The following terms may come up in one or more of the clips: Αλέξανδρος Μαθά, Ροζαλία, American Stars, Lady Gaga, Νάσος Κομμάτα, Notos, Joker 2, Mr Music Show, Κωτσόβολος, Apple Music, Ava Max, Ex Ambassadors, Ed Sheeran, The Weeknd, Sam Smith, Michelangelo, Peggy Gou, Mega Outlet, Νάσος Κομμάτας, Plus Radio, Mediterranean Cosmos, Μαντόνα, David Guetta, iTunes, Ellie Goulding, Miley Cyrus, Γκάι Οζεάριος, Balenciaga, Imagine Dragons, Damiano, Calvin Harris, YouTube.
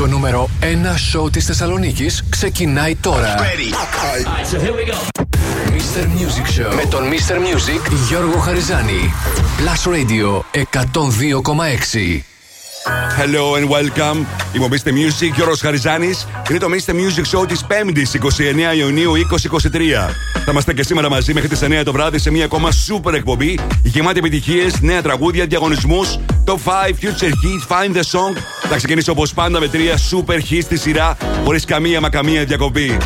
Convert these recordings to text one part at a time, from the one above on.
Το νούμερο 1 show της Θεσσαλονίκης ξεκινάει τώρα. Right, so here we go. Mr Music Show με τον Mr Music Γιώργο Χαριζάνη. Plus Radio 102,6. Hello and welcome. Είμαι ο Mr Music, Γιώργος Χαριζάνης. Είναι το Mr Music Show της 5ης 29 Ιουνίου 2023. Θα είμαστε και σήμερα μαζί μέχρι τις 9 το βράδυ σε μια ακόμα super εκπομπή γεμάτη επιτυχίες, νέα τραγούδια, διαγωνισμούς, Top 5, Future Hit, Find the Song. Θα ξεκινήσω όπως πάντα με τρία super hits στη σειρά, χωρίς καμία μα καμία διακοπή.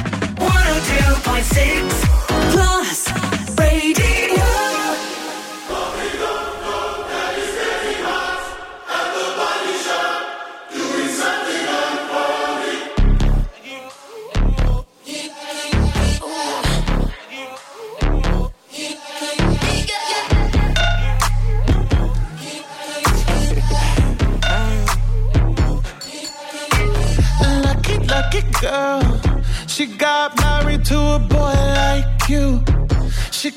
Girl, she got married to a boy like you. She'd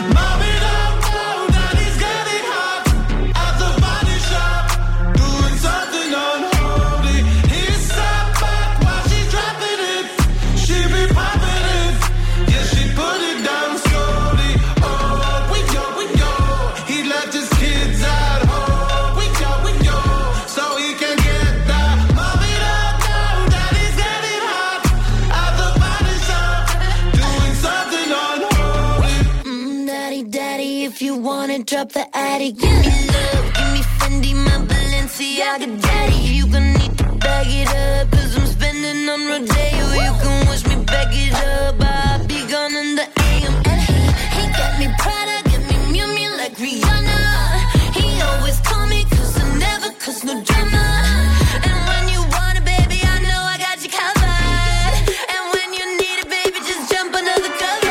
Mommy, drop the attic, give me love, give me Fendi, my Balenciaga daddy. You gon' need to bag it up, cause I'm spending on Rodeo. You can wish me back it up, I'll be gone in the AM. And he got me Prada, got me Miu Miu like Rihanna. He always call me cause I never cause no drama. And when you want it, baby, I know I got you covered. And when you need it, baby, just jump another cover.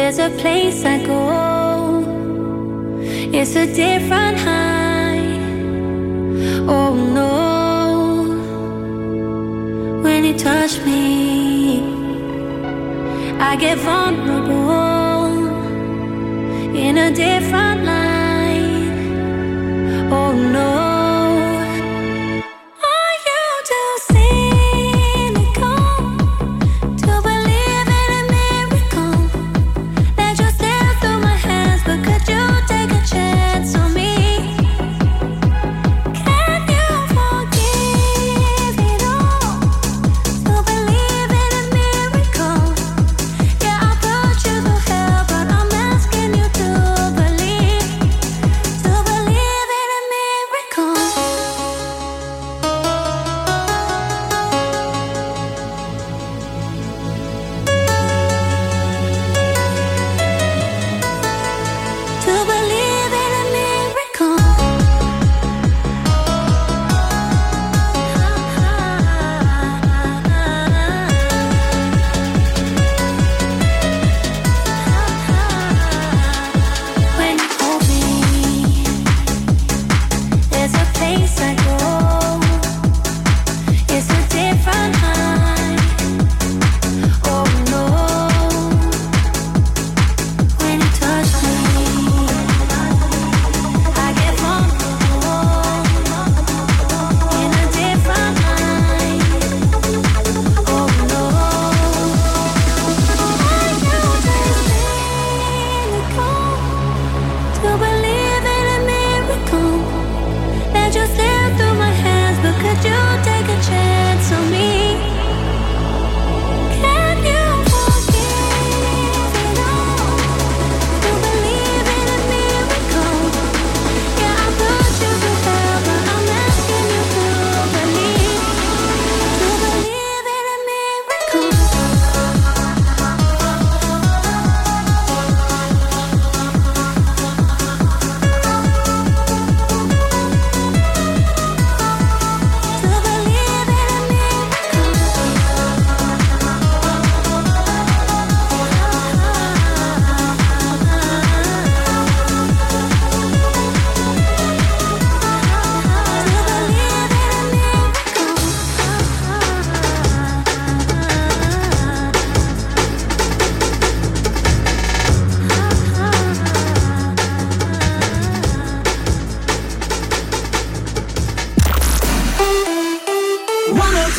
There's a place I go, it's a different high, oh no. When you touch me, I get vulnerable, in a different light, oh no. Believe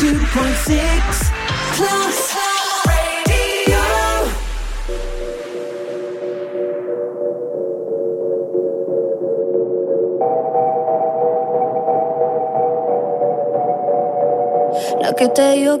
92.6 Plus Radio. La que te digo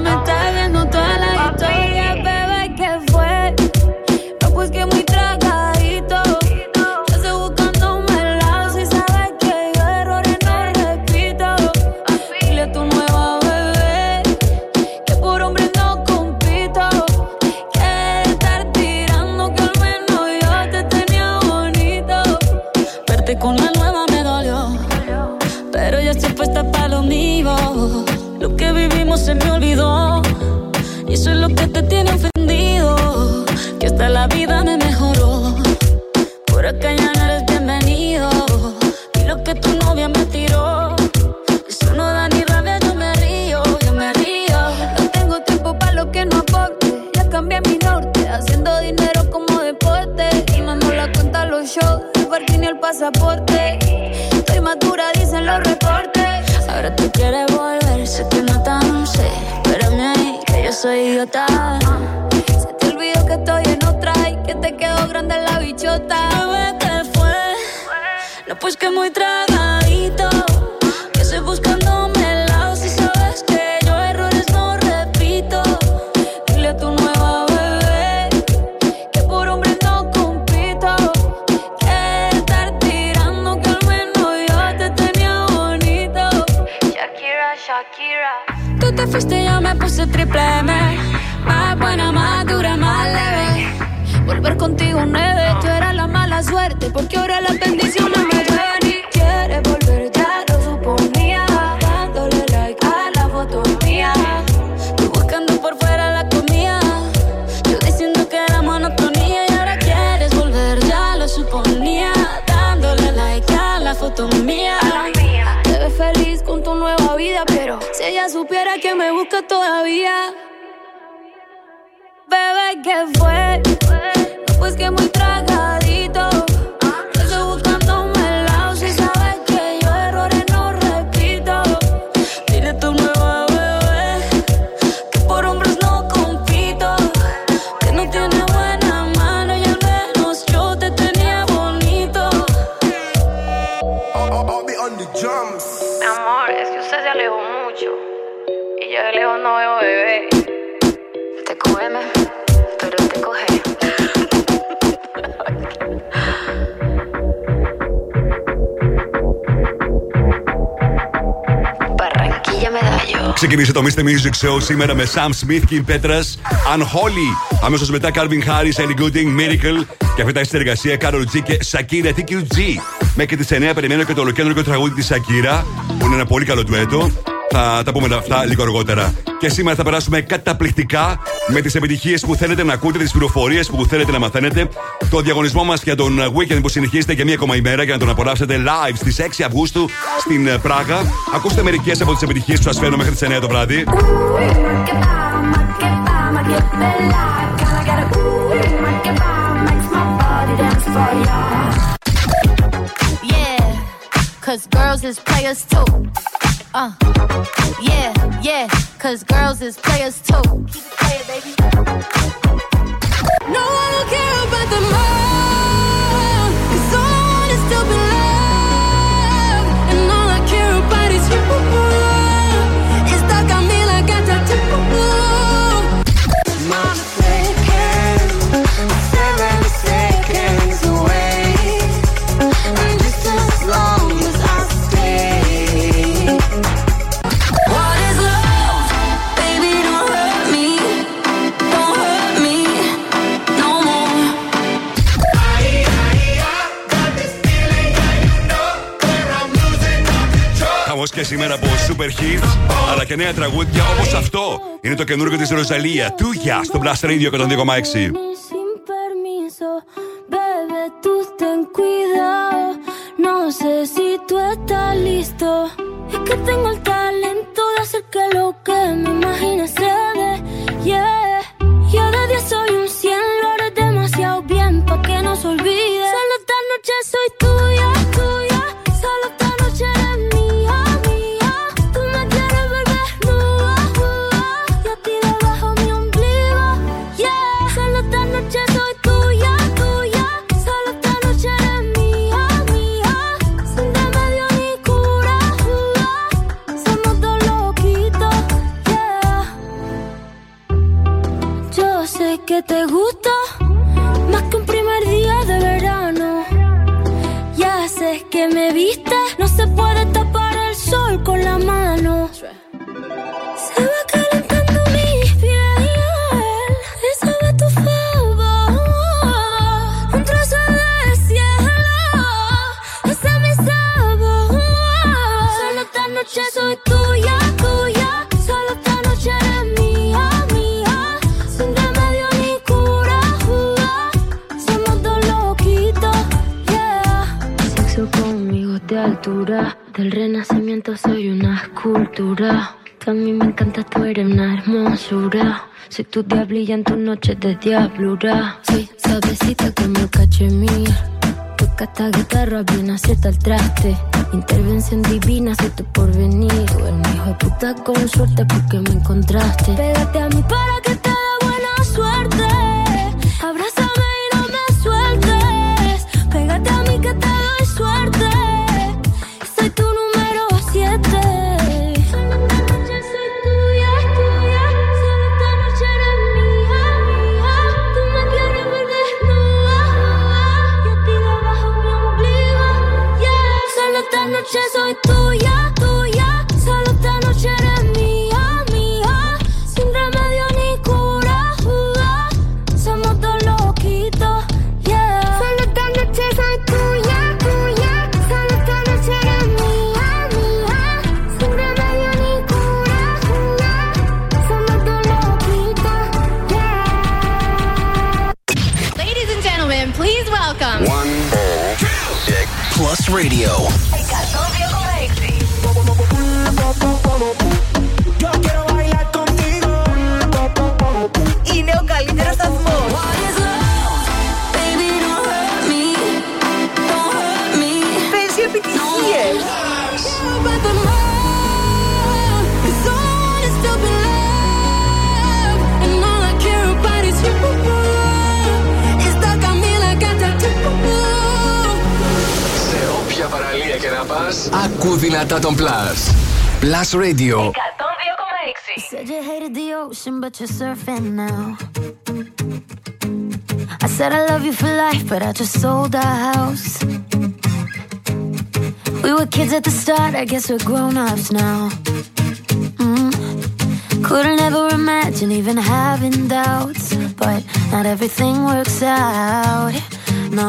me estás viendo toda la historia, bebé, ¿qué fue? No, pues que muy tragadito. Yo estoy buscando un lado, si sabes que yo errores no repito. Dile a tu nueva bebé que por hombre no compito. Que estar tirando que al menos yo te tenía bonito. Verte con la nueva me dolió, pero ya estoy puesta para lo mío. Lo que vivimos se me olvidó y eso es lo que te tiene ofendido, que hasta la vida me mejoró. Por acá ya no eres bienvenido y lo que tu novia me tiró, eso no da ni rabia, yo me río. No tengo tiempo para lo que no aporte, ya cambié mi norte, haciendo dinero como deporte. Y mando la cuenta a los shows, el parking y el pasaporte. Estoy madura, dicen los reportes. Ahora tú quieres volver, sé que no tan sé, espérame ahí, que yo soy idiota. Se te olvidó que estoy en otra y que te quedó grande la bichota. Bebé, ¿qué fue? No, pues que muy tragadito. Que estoy buscándome el lado, si sabes que yo errores no repito. Dile a tu nueva bebé que por hombre no compito. Que estar tirando que al menos yo te tenía bonito. Shakira, Shakira. Tú te fuiste y yo me puse triple M. Más buena, más dura, más leve. Volver contigo nueve. Tú eras la mala suerte, porque ahora las bendiciones me llueven. Y quieres volver, ya lo suponía, dándole like a la foto mía. Tú buscando por fuera la comida, yo diciendo que era monotonía. Y ahora quieres volver, ya lo suponía, dándole like a la foto mía. Te ves feliz con tu nueva vida, pero si ella supiera que me busca todavía. Bebé, ¿qué fue? No, pues que muy tragadito. Yo estoy buscando un melao, si sabes que yo errores no repito. Dile a tu nueva bebé que por hombres no compito. Que no tiene buena mano y al menos yo te tenía bonito. I'll be on the drums. Mi amor, es que usted se alejó mucho y yo de lejos no veo bebé. Te cógeme, pero te coge. Barranquilla Medallo. Ξεκινήσε το Mr Music Show σήμερα με Sam Smith, Kim Petras, Unholy. Αμέσως μετά Calvin Harris, Ellie Goulding, Miracle. Και αυτή ήταν η συνεργασία Karol G και Shakira, Ethnic G. Μέχρι τις 9 περιμένω και το ολοκέντρο τραγούδι της Shakira, που είναι ένα πολύ καλό ντουέτο. Θα τα πούμε αυτά λίγο αργότερα. Και σήμερα θα περάσουμε καταπληκτικά με τις επιτυχίες που θέλετε να ακούτε, τις πληροφορίες που θέλετε να μαθαίνετε. Το διαγωνισμό μας για τον Weekend που συνεχίζεται για μία ακόμα ημέρα για να τον απολαύσετε live στις 6 Αυγούστου στην Πράγα. Ακούστε μερικές από τις επιτυχίες που σας φέρνω μέχρι τις 9 το βράδυ. Yeah, cause girls is players too. Keep it playing, baby. No, I don't care about the love, cause all I want is to be loved. And all I care about is you. It's stuck on me like I got tattoo. I'm a second, 7 seconds away. I'm just as long as I stay. Και σήμερα από Super Hits, αλλά και νέα τραγούδια όπως αυτό. Είναι το καινούργιο της Ροζαλία, Τούγια, στο Plus Radio 102,6. que tengo el talento de hacer que lo que me imagine se dé. Yeah. Yo de 10 soy un 100, lo haré demasiado bien pa' que no se olvide. Solo esta noche soy tuya, tuya. Solo esta noche eres mía, mía. Tú me quieres ver desnuda, y a ti debajo mi ombligo. Yeah. Solo esta noche soy tuya, tuya. Solo esta noche eres mía, mía. Sin remedio ni cura, somos dos loquitos. Yeah. Yo sé que te gusta. Que me viste, no se puede tapar el sol con la mano. Se va calentando mi piel, y sabe tu favor. Un trozo de cielo, ese es mi sabor. Solo esta noche soy tuya, tuya. Solo esta noche eres mía, mía. Sin remedio ni cura, somos dos loquitos. Yeah. De altura, del renacimiento soy una escultura. A mí me encanta, tú eres una hermosura. Soy tu diablilla en tus noches de diablura. Soy suavecita como el cachemir. Toca esta guitarra bien acierta el traste. Intervención divina, soy tu porvenir. Tú eres mi hijo de puta con suerte porque me encontraste. Pégate a mí para que te dé buena suerte. Abrázame y no me sueltes. Pégate a mí que te doy suerte. Esta noche soy tuya, tuya. Solo esta noche eres mía, mía. Sin remedio ni cura, somos dos loquitos, yeah. Solo esta noche soy tuya, tuya. Solo esta noche eres mía, mía. Sin remedio ni cura, somos dos loquitos, yeah. Ladies and gentlemen, please welcome 106 Plus Radio. Ακού δυνατά τον Plus. Plus Radio 102,6. You said you hated the ocean, but you're surfing now. I said I love you for life, but I just sold our house. We were kids at the start, I guess we're grown-ups now. Couldn't ever imagine even having doubts, but not everything works out. No,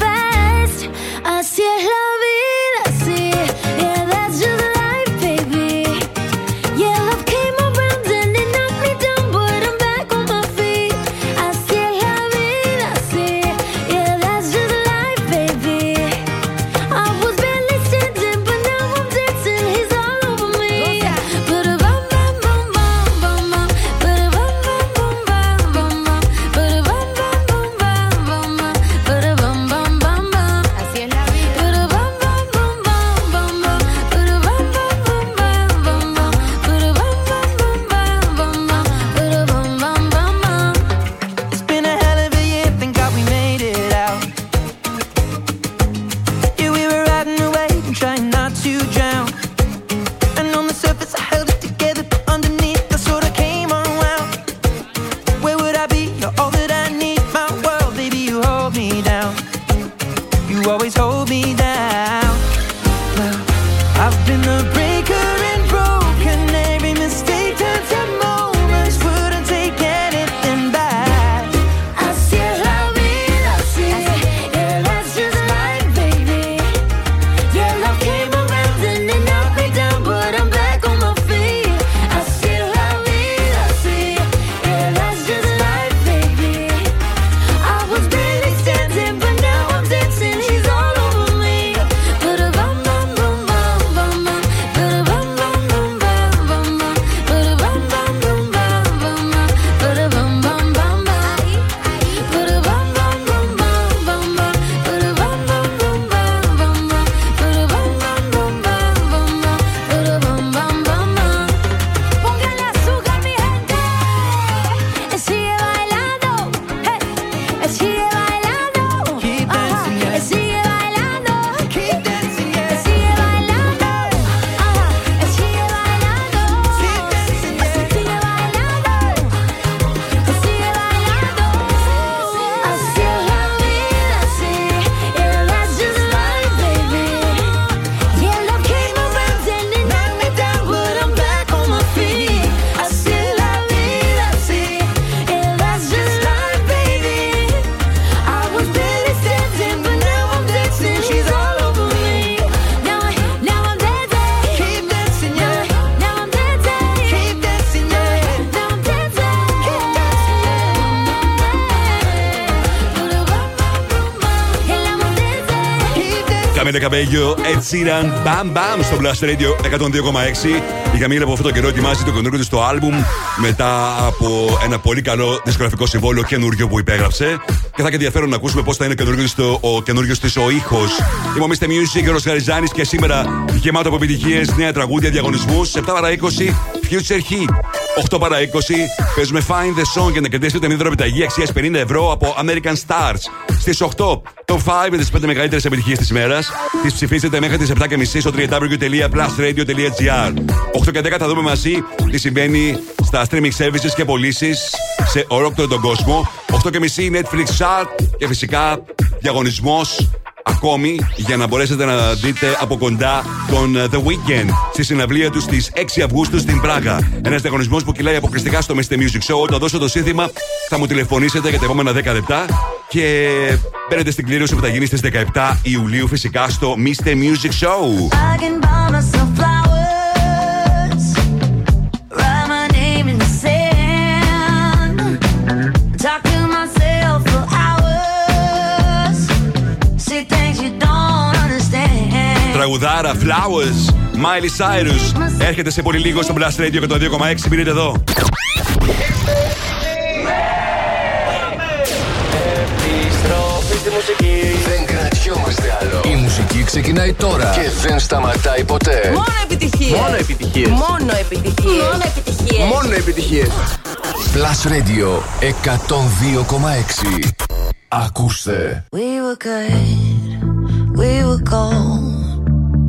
fast. I see it, love it. But Camila Cabello, Ed Sheeran, Bam Bam στο Blast Radio 102,6. Η Καμίλα από αυτόν τον καιρό ετοιμάζει το καινούργιο της το άλμπουμ μετά από ένα πολύ καλό δισκογραφικό συμβόλαιο καινούργιο που υπέγραψε. Και θα έχει ενδιαφέρον να ακούσουμε πώς θα είναι ο καινούργιος της ο ήχος. Είμαι ο Mr Music, Γιώργος Χαριζάνης και σήμερα γεμάτο από επιτυχίες, νέα τραγούδια, διαγωνισμούς. 7 παρά 20, Future Heat. 8 παρά 20, παίζουμε Find the Song για να κερδίσετε μια δωρεοπιταγή αξίας 50 ευρώ από American Stars. Στις 8, το 5 με τις 5 μεγαλύτερες επιτυχίες της ημέρας. Τις ψηφίσετε μέχρι τις 7.30 στο www.plusradio.gr. 8 και 10 θα δούμε μαζί τι συμβαίνει στα streaming services και πωλήσεις σε ολόκληρο τον κόσμο. 8 και μισή Netflix Sharks και φυσικά διαγωνισμός ακόμη για να μπορέσετε να δείτε από κοντά τον The Weeknd στη συναυλία του στις 6 Αυγούστου στην Πράγα. Ένας διαγωνισμός που κυλάει αποκλειστικά στο Mr Music Show. Όταν δώσω το σύνθημα, θα μου τηλεφωνήσετε για τα επόμενα 10 λεπτά και μπαίνετε στην κλήρωση που θα γίνει στις 17 Ιουλίου φυσικά στο Mr Music Show. Τραγουδάρα, Flowers, Miley Cyrus. Έρχεται σε πολύ λίγο στο Blast Radio 102,6. Μείνετε εδώ. Επιστροφή στη μουσική. Δεν κρατιόμαστε άλλο. Η μουσική ξεκινάει τώρα και δεν σταματάει ποτέ. Μόνο επιτυχίες. Μόνο επιτυχίες. Μόνο επιτυχίες. Μόνο επιτυχίες. Μόνο επιτυχίες. Blast Radio 102,6. Ακούστε. We were good, we were gold.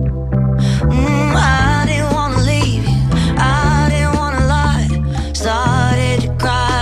I didn't want to leave you, I didn't want to lie. Started to cry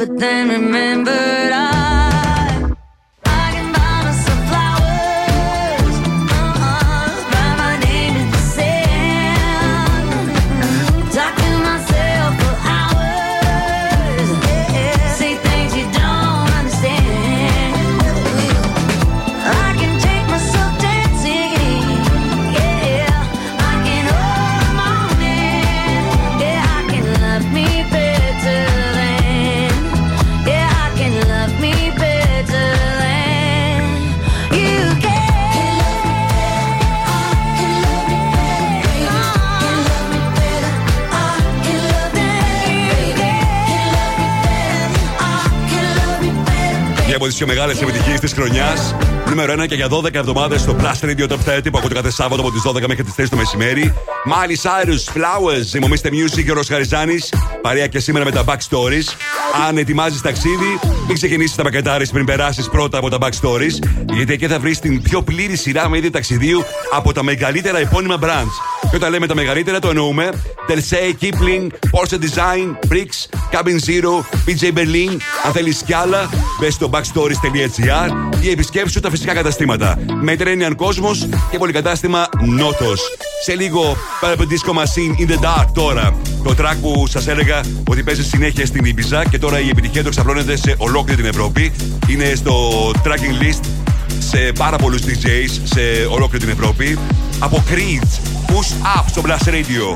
but then remembered I can buy myself flowers. Me από τις πιο μεγάλες επιτυχίες της χρονιάς. Νούμερο 1 και για 12 εβδομάδες στο Plus Radio Top 30 που ακούτε κάθε Σάββατο από τις 12 μέχρι τις 3 το μεσημέρι. Miley Cyrus, Flowers, είμαι ο Mr Music, Γιώργος Χαριζάνης. Παρέα και σήμερα με τα Backstories. Αν ετοιμάζεις ταξίδι, μην ξεκινήσεις τα πακετάρες πριν περάσεις πρώτα από τα Backstories, γιατί εκεί θα βρεις την πιο πλήρη σειρά με είδη ταξιδίου από τα μεγαλύτερα επώνυμα brands. Και όταν λέμε τα μεγαλύτερα, το εννοούμε Tersey, Kipling, Porsche Design, Bricks, Cabin Zero, PJ Berlin. Αν θέλεις κι άλλα, μπες στο backstories.gr ή επισκέψου τα φυσικά καταστήματα Mediterranean Cosmos και πολυκατάστημα Notos. Σε λίγο Disco Machine in the Dark τώρα. Το track που σας έλεγα ότι παίζει συνέχεια στην Ibiza και τώρα η επιτυχία του εξαπλώνεται σε ολόκληρη την Ευρώπη. Είναι στο tracking list σε πάρα πολλούς DJs σε ολόκληρη την Ευρώπη. Από Creed, Push Up στο Blast Radio.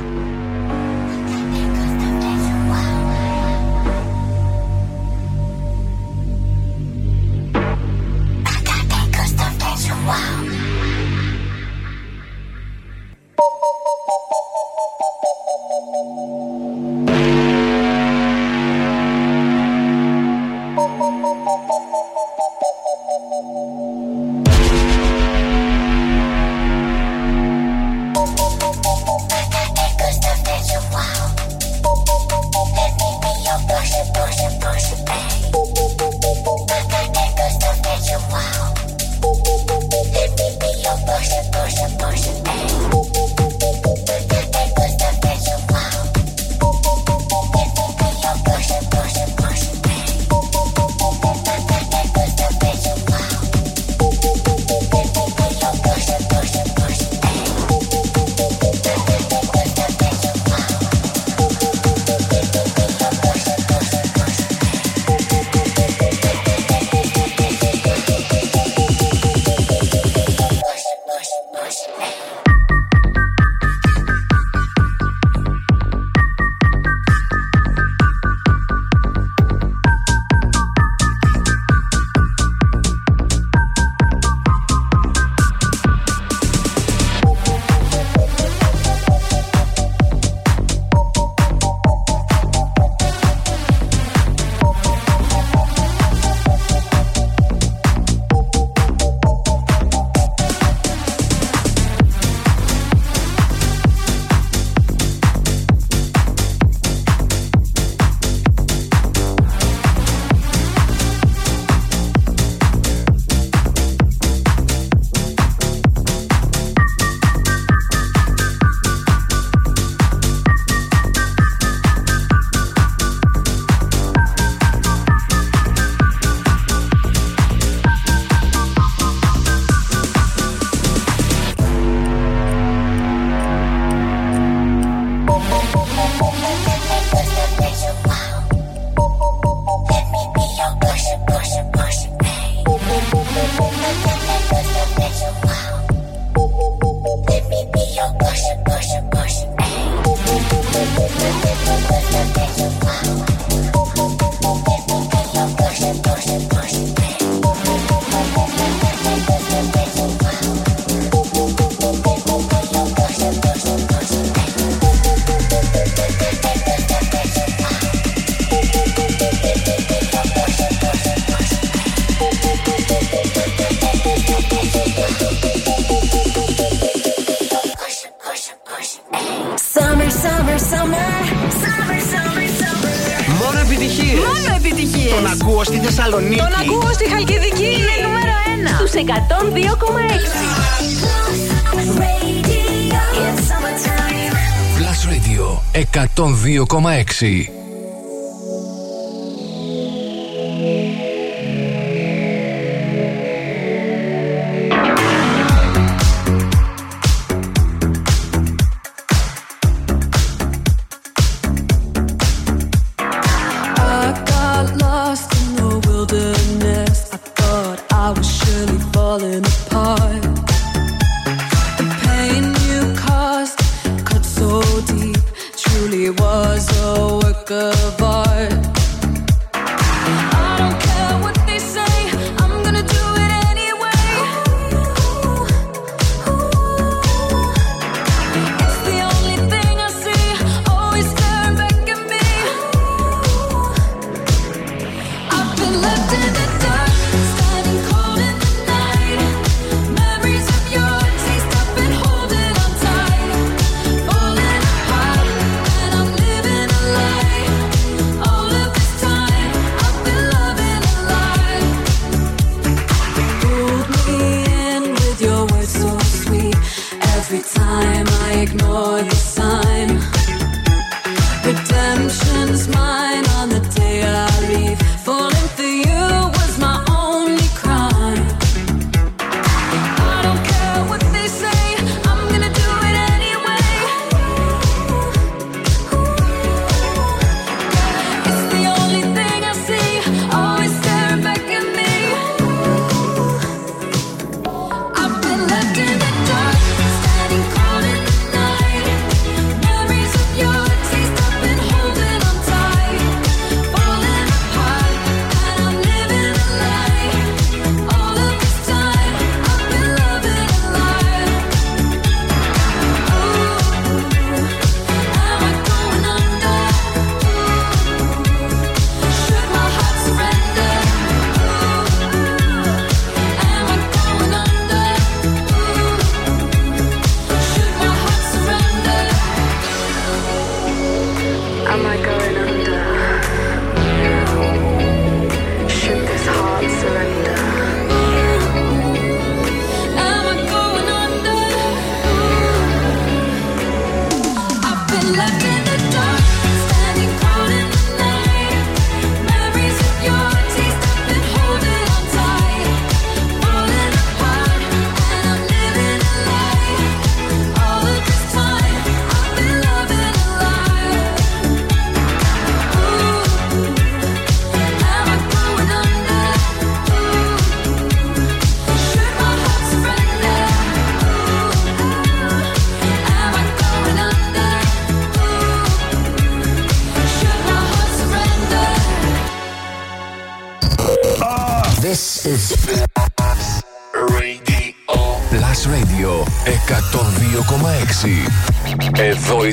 Τον ακούω στη Χαλκιδική. Είναι νούμερο 1 στους 102,6. Plus Radio 102,6. It was a work of I ignored the sign. Redemption's mine on the day I leave. Falling for you was my only crime. I don't care what they say, I'm gonna do it anyway. It's the only thing I see, always staring back at me. I've been left in the dark, standing cold in the night. Memories of your taste I've been holding on tight. Falling apart, and I'm living a lie. All of this time, I've been loving a lie. Ooh, am I going under? Ooh, should my heart surrender? Ooh, am I going under? Ooh, should my heart surrender? Am I going under? Should this heart surrender? Am I going under? I've been left in the dark, standing cold in the night. Memories of your taste I've been holding on tight. Falling apart, and I'm living a lie. All of this time, I've been loving a lie. Ooh, am I going under? Ooh, should my heart surrender? Ooh, am I going under? Ooh, should my heart surrender? This is Radio. Plus Radio 102,6. Εδώ η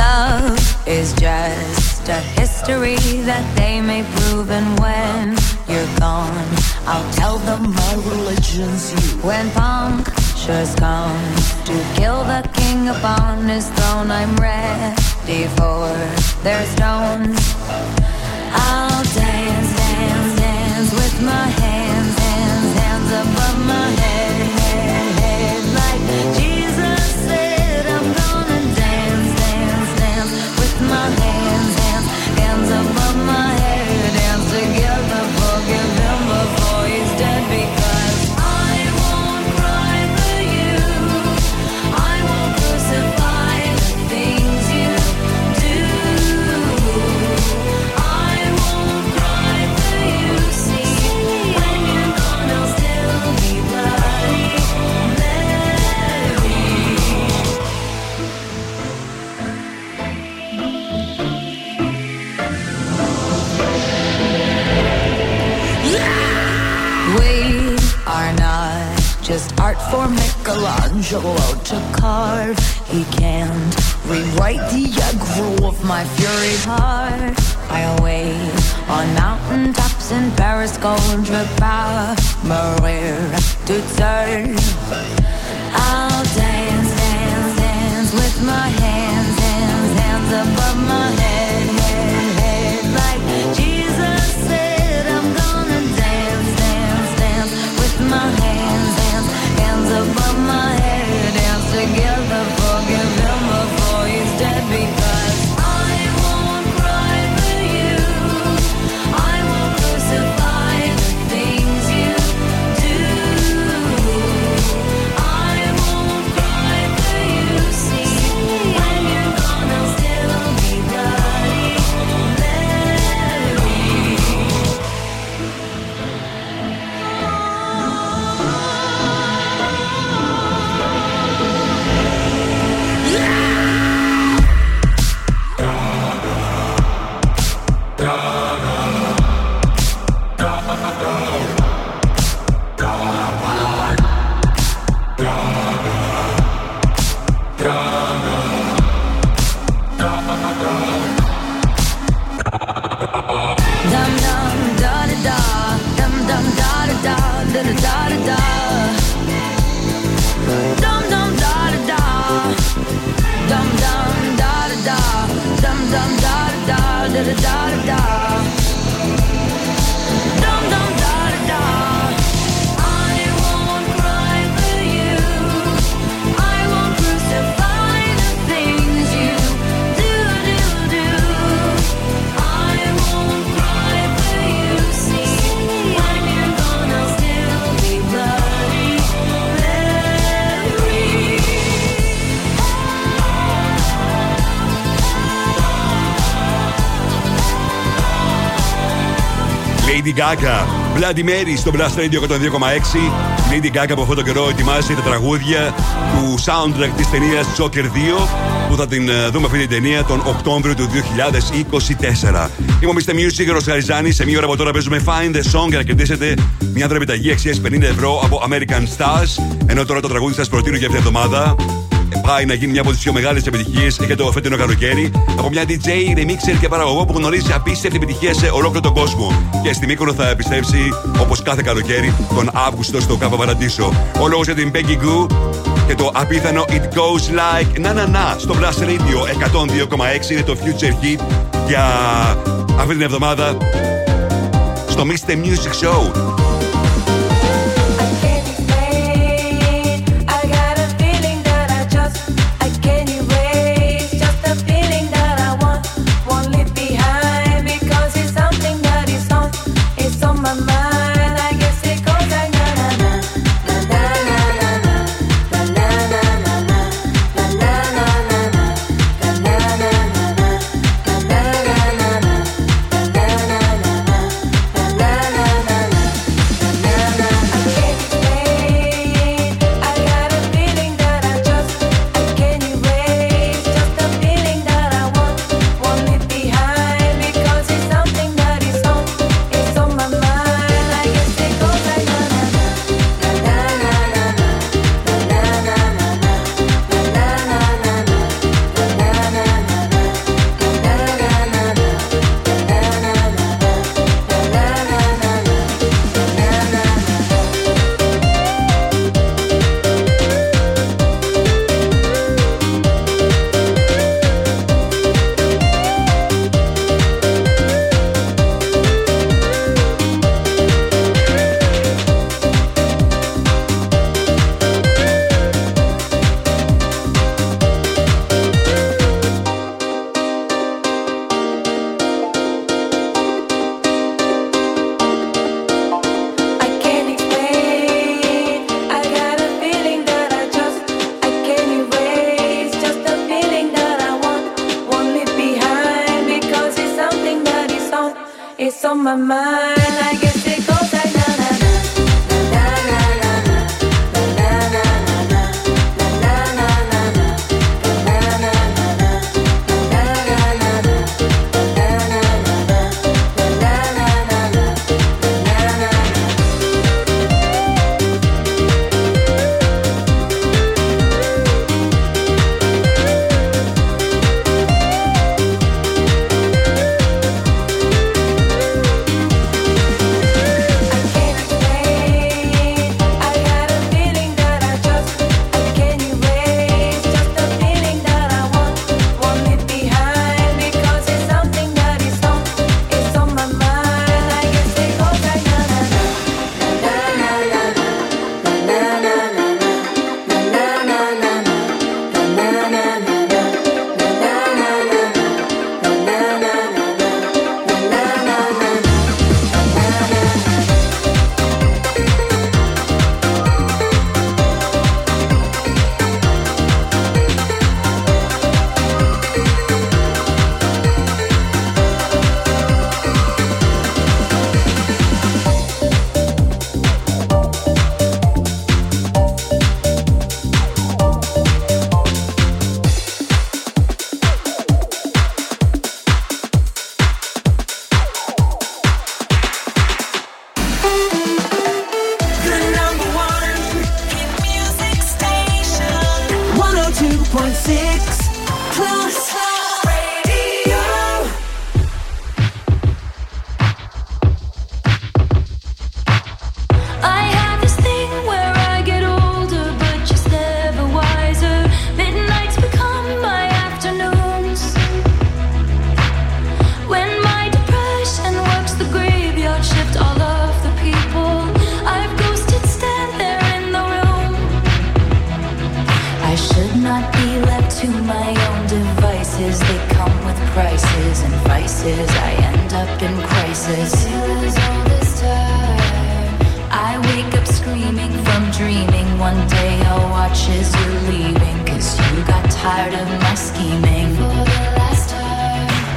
Love is just a history that they may prove, and when you're gone, I'll tell them my religion's you. When punctures come to kill the king upon his throne, I'm ready for their stones. I'll dance, dance, dance with my hands, hands, hands above my head, head, head, like Jesus said. I'm gonna dance, dance, dance with my hands, hands, hands above my head. Dance together, forgive him before he's dead, because I won't cry for you. I won't crucify the things you do. I won't cry for you. See, when you're gone, I'll still be bloody Mary. We are not just art for Michelangelo to carve. He can't rewrite the aggro of my fury heart. I'll wait on mountaintops in Paris, gold power, Maria to turn. I'll dance, dance, dance with my hands, hands, hands above my head, head, head, like Jesus said. I'm gonna dance, dance, dance with my hands, hands, hands above my head. Dance together, forgive him before he's dead, because I won't cry for you. I won't crucify the things you do. I won't cry for you. See, Lady Gaga. Bloody Mary στο Blast Radio 102,6. Lady Gaga από αυτόν τον καιρό ετοιμάζει τα τραγούδια του soundtrack της ταινίας Joker 2, που θα την δούμε αυτή την ταινία τον Οκτώβριο του 2024. Είμαι ο Mr Music, Γιώργος Χαριζάνης. Σε μία ώρα από τώρα παίζουμε Find the Song για να κερδίσετε μια δραπεταγή αξίας 50 ευρώ από American Stars. Ενώ τώρα το τραγούδι σας προτείνω για αυτήν την εβδομάδα πάει να γίνει μια από τις πιο μεγάλες επιτυχίες για το φετινό καλοκαίρι από μια DJ, remixer και παραγωγό που γνωρίζει απίστευτη επιτυχία σε ολόκληρο τον κόσμο. Και στη Μύκονο θα επιστρέψει όπως κάθε καλοκαίρι τον Αύγουστο στο Κάπα Παραντήσο. Ο λόγος για την Peggy Gou και το απίθανο It Goes Like Na Na Na στο Plus Radio 102,6 είναι το Future Hit για αυτή την εβδομάδα στο Mr Music Show.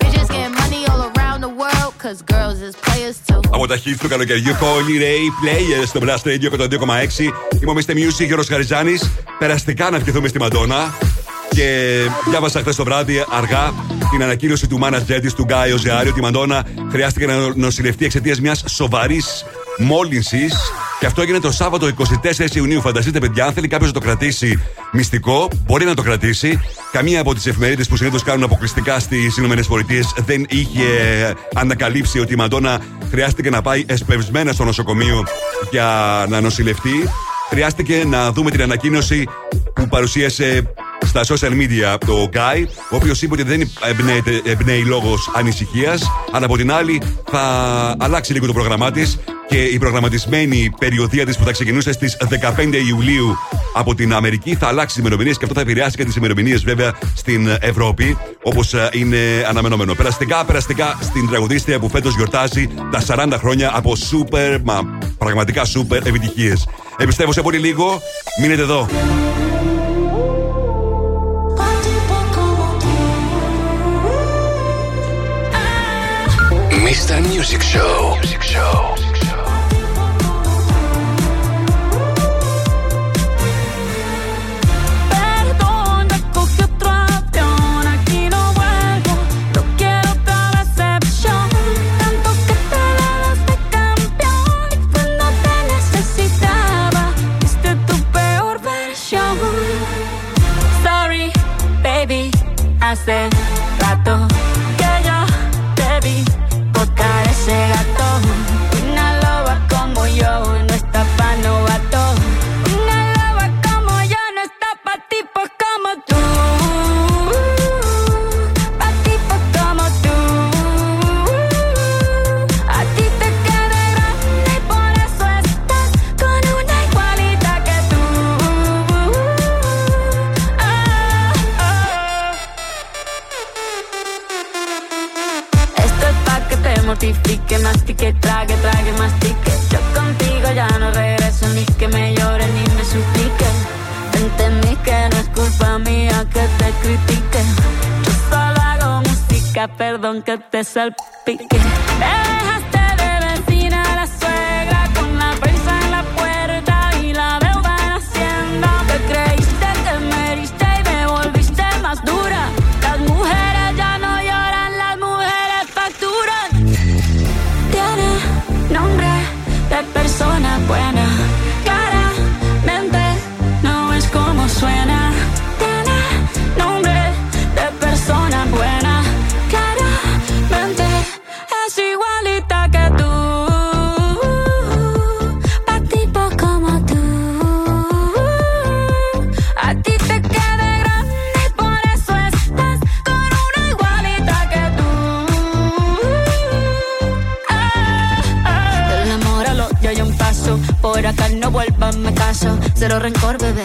Bitches getting money all around the world. 'Cause girls is players too. Από τα hits του καλοκαιριού, Colin Ray Players στο Blast Radio 102,6. Είμαι ο Mr Music, Γιώργος Χαριζάνης. Περαστικά να ευχηθούμε στη Μαντόνα. Και διάβασα χθες το βράδυ αργά την ανακοίνωση του μάνατζερ της, του Γκάι Οζεάριου, ότι η Μαντόνα χρειάστηκε να νοσηλευτεί εξαιτίας μιας σοβαρής μόλυνσης. Και αυτό έγινε το Σάββατο 24 Ιουνίου. Φανταστείτε, παιδιά, αν θέλει κάποιος να το κρατήσει μυστικό, μπορεί να το κρατήσει. Καμία από τις εφημερίδες που συνήθως κάνουν αποκλειστικά στις Ηνωμένες Πολιτείες δεν είχε ανακαλύψει ότι η Μαντόνα χρειάστηκε να πάει εσπευσμένα στο νοσοκομείο για να νοσηλευτεί. Χρειάστηκε να δούμε την ανακοίνωση που παρουσίασε στα social media από το Guy, ο οποίος είπε ότι δεν εμπνέει λόγος ανησυχίας, αλλά από την άλλη θα αλλάξει λίγο το πρόγραμμά της και η προγραμματισμένη περιοδεία της που θα ξεκινούσε στις 15 Ιουλίου από την Αμερική θα αλλάξει τις ημερομηνίες και αυτό θα επηρεάσει και τις ημερομηνίες βέβαια στην Ευρώπη, όπως είναι αναμενόμενο. Περαστικά στην τραγουδίστρια που φέτος γιορτάζει τα 40 χρόνια από σούπερ, μα πραγματικά σούπερ επιτυχίες. Επιστρέφω σε πολύ λίγο, μείνετε εδώ. Mr Music Show. Music Show. Perdona con hace rato que yo te vi tocar ese gato. Una loba como yo no está pa' novato. Una loba como yo no está pa' tipos como tú. Pa' tipos como tú. A ti te queda grande y por eso estás con una igualita que tú. Oh, oh. Esto es pa' que te mortifique, mastique, trague, trague, mastique. Yo contigo ya no regreso ni que me llore ni me suplique. Entendí que no es culpa mía que te critique. Yo solo hago música, perdón que te salpique. Me dejaste de vecina a la suegra con la prensa en la puerta y la deuda en Hacienda. Te creíste que me heriste y me volviste más dura. Las mujeres ya no lloran, las mujeres facturan. Tiene nombre de persona buena. Claramente no es como suena. Tiene nombre de persona buena. Claramente es igualita que tú. Pa' tipos como tú. A ti te queda grande y por eso estás con una igualita que tú. Ah, ah. Del amor al odio hay un paso. Por acá no vuelvas, me caso. Cero rencor, bebé,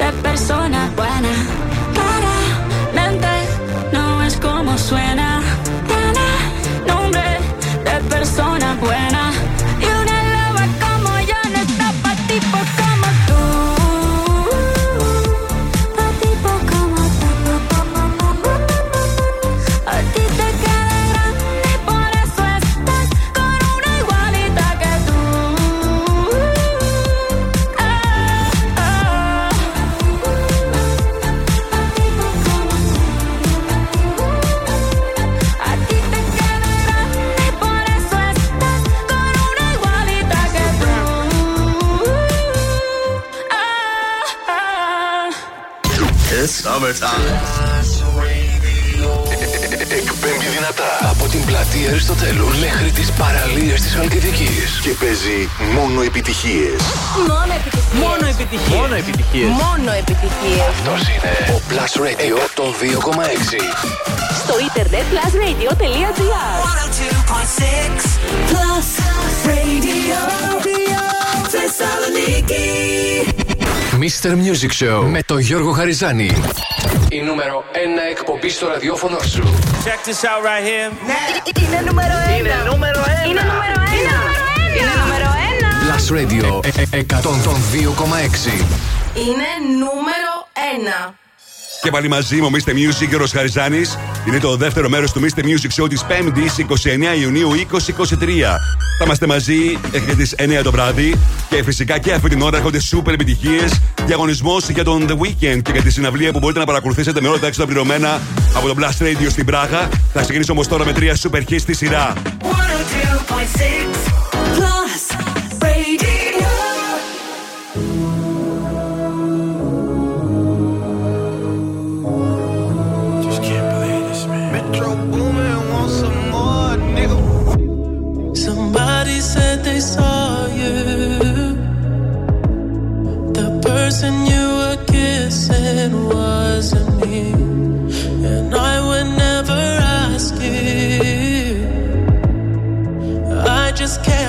de persona buena. Claramente no es como suena. Tiene nombre de persona buena. Y una loba como yo no está pa' tipos como tú. Εκπέμπει δυνατά από την πλατεία Αριστοτέλου μέχρι τις παραλίες της Χαλκιδικής και παίζει μόνο επιτυχίες. Μόνο επιτυχίες. Μόνο επιτυχίες. Μόνο επιτυχίες. Αυτός είναι ο Plus Radio των 2,6. Στο ίντερνετ plusradio.gr. 102.6 Plus Radio Θεσσαλονίκη. Mr Music Show με τον Γιώργο Χαριζάνη. Η νούμερο 1 εκπομπή στο ραδιόφωνο σου. Check this out right here. Ναι. Είναι νούμερο 1. Είναι νούμερο 1. Είναι νούμερο 1. Plus Radio 102,6. Είναι νούμερο 1. Και πάλι μαζί μου, Mr Music, Γιώργος Χαριζάνης. Είναι το δεύτερο μέρος του Mr Music Show της 5ης 29 Ιουνίου 2023. Θα είμαστε μαζί μέχρι τις 9 το βράδυ και φυσικά και αυτή την ώρα έρχονται σούπερ επιτυχίες. Διαγωνισμός για τον The Weeknd και για τη συναυλία που μπορείτε να παρακολουθήσετε με όλα τα έξοδα πληρωμένα από το Blast Radio στην Πράγα. Θα ξεκινήσω όμως τώρα με 3 σούπερ hits στη σειρά. 102.6 Said they saw you. The person you were kissing wasn't me, and I would never ask you. I just can't.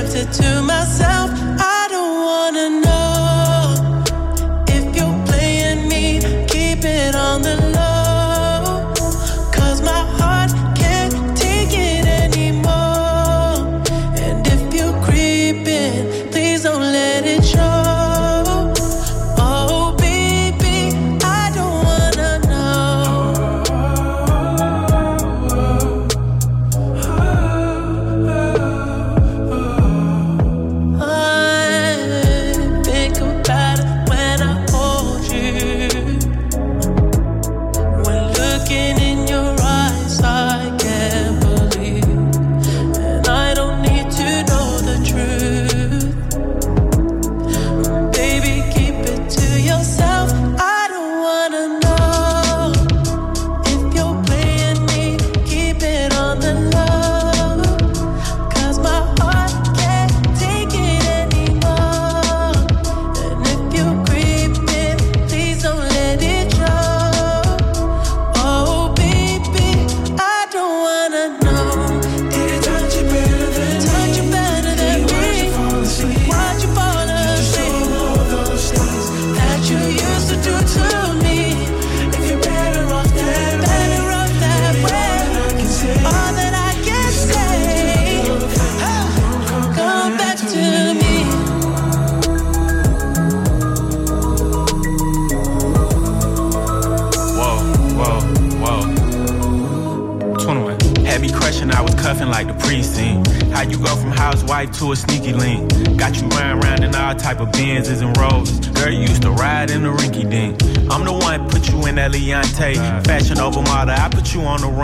when I was cuffing like the precinct. How you go from housewife to a sneaky link? Got you riding round in all type of Benz's and Rolls. Girl, you used to ride in the rinky dink. I'm the one put you in that Leontay. Fashion over model, I put you on the runway.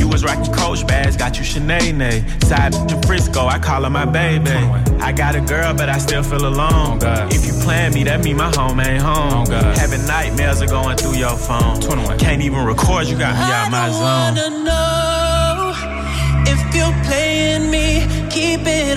You was rocking Coach bags, got you Sinead. Side to Frisco, I call her my baby. I got a girl, but I still feel alone. If you plan me, that mean my home ain't home. Having nightmares are going through your phone. Can't even record, you got me out my zone. I don't wanna know if you're playing me, keep it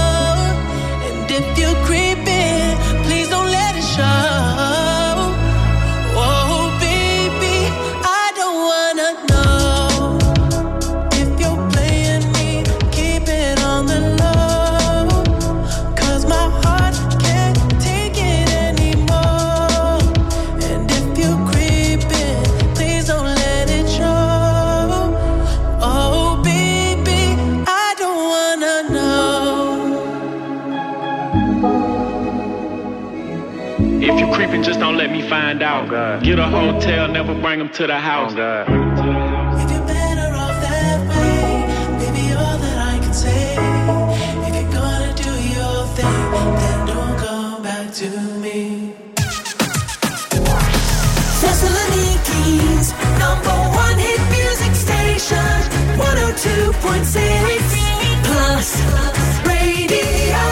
And if you're creeping, please don't let it show. Just don't let me find out. Oh, get a hotel, never bring them to the house. Oh, if you're better off that way, baby, all that I can say. If you're gonna do your thing, then don't come back to me. Thessaloniki's number one hit music station, 102.6 Plus Radio.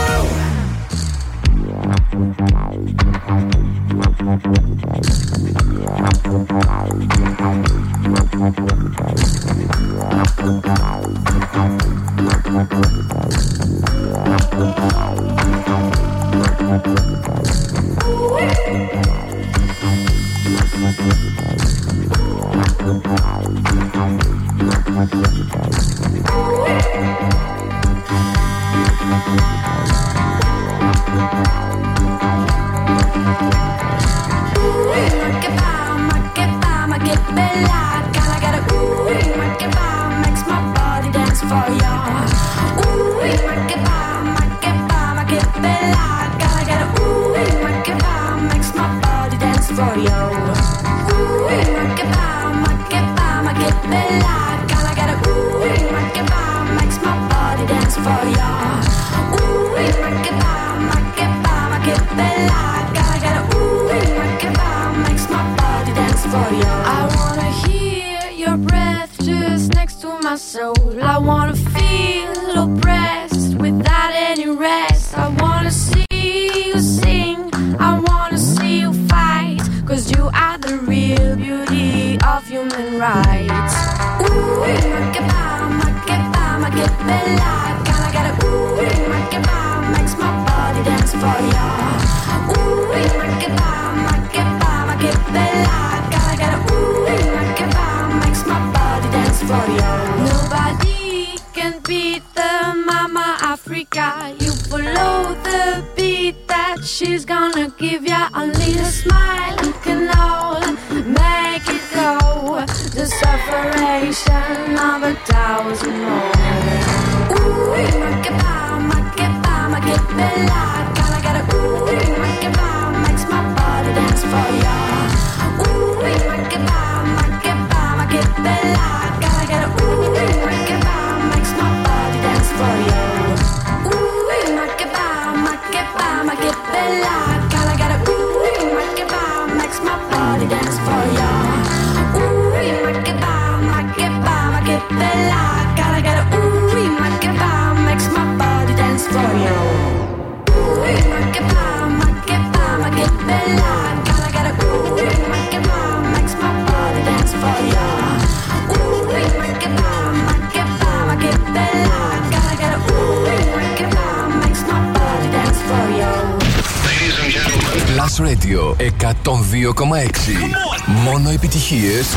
Μόνο επιτυχίες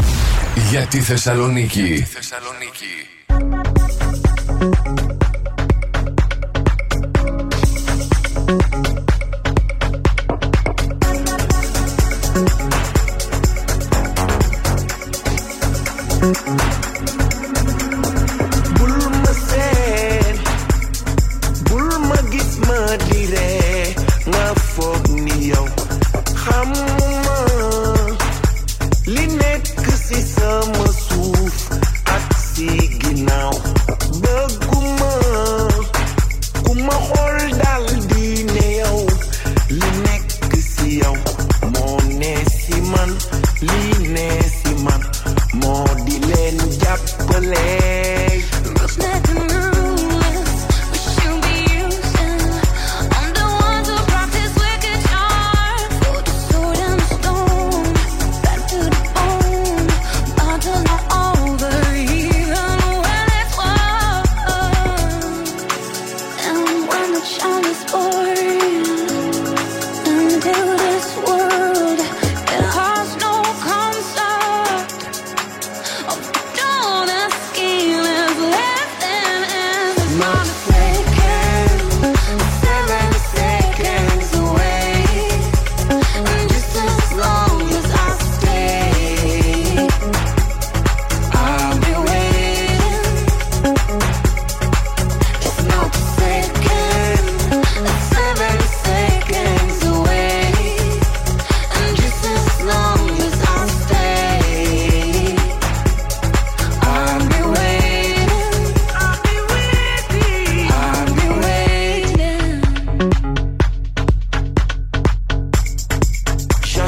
για τη Θεσσαλονίκη. Mulma gis madire, ngafog niyo, hamma.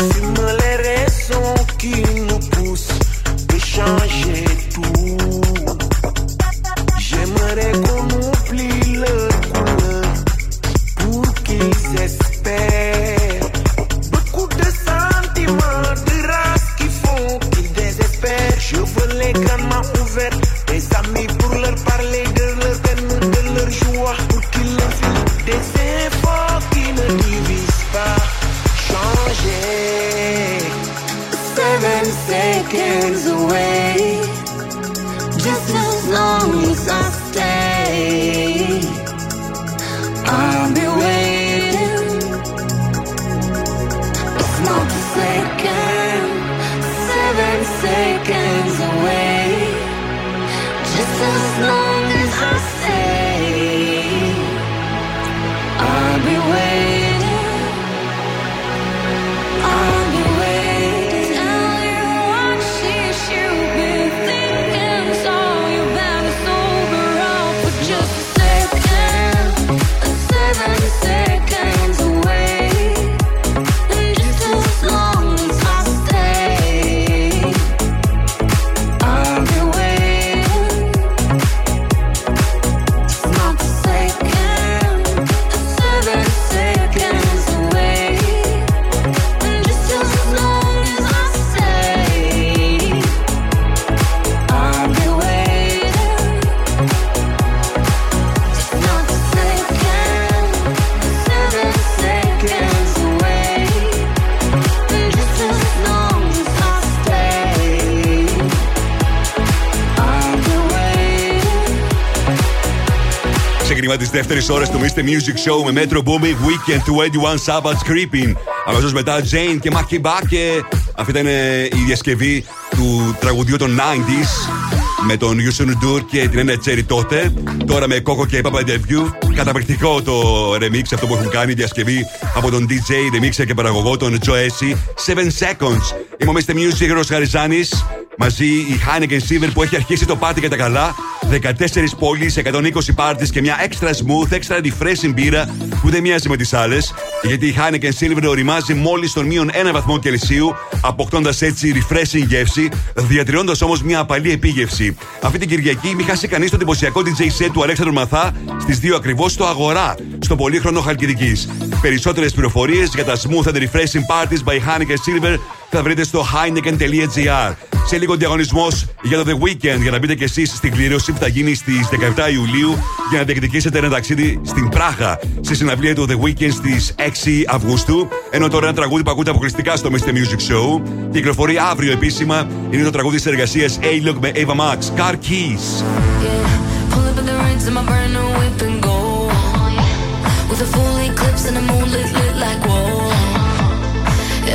j'assume les raisons qui nous poussent de changer tout. J'aimerais qu'on oublie le couleur pour qu'ils espèrent. Beaucoup de sentiments de race qui font qu'ils désespèrent. Je veux les gamins ouverts, des amis pour leur parler de leur peine, de leur joie, pour qu'ils leur filent des efforts qui ne divisent pas. Changer 7 seconds away, just as long as I stay, I'll be waiting. It's not a second, 7 seconds away, just as long as I stay, I'll be waiting. Τις δεύτερες ώρες του Mr Music Show με Metro Boomin, Weeknd, 21 Savage, Creeping. Αμέσως μετά Jane και Μάκι Μπάκε. Αυτή ήταν η διασκευή του τραγουδιού των 90s με τον Yusun Dur και την Ένα Τσέρι τότε. Τώρα με Coco και Papa Debut. Καταπληκτικό το remix αυτό που έχουν κάνει, η διασκευή από τον DJ, remixer και παραγωγό τον Joy C. 7 seconds. Είμαι ο Mr Music, Γιώργος Χαριζάνης. Μαζί η Heineken Silver που έχει αρχίσει το πάρτι για τα καλά. 14 πόλεις, 120 πάρτις και μια extra smooth, extra refreshing μπύρα που δεν μοιάζει με τις άλλες. Γιατί η Heineken Silver οριμάζει μόλις τον μείον 1 βαθμό Κελσίου, αποκτώντας έτσι refreshing γεύση, διατηρώντας όμως μια απαλή επίγευση. Αυτή την Κυριακή μην χάσει κανείς το εντυπωσιακό DJ set του Αλέξανδρου Μαθά στις 2 ακριβώς στο Αγορά, στο πολύχρονο Χαλκιδικής. Περισσότερες πληροφορίες για τα smooth and refreshing parties by Heineken Silver θα βρείτε στο heineken.gr. Σε λίγο διαγωνισμός για το The Weeknd, για να μπείτε και εσείς στην κλήρωση που θα γίνει στις 17 Ιουλίου για να διεκδικήσετε ένα ταξίδι στην Πράγα στη συναυλία του The Weeknd στις 6 Αυγούστου. Ενώ τώρα ένα τραγούδι που ακούτε αποκλειστικά στο Mr Music Show κυκλοφορεί αύριο επίσημα. Είναι το τραγούδι της εργασίας A-Log με Ava Max, Car Keys.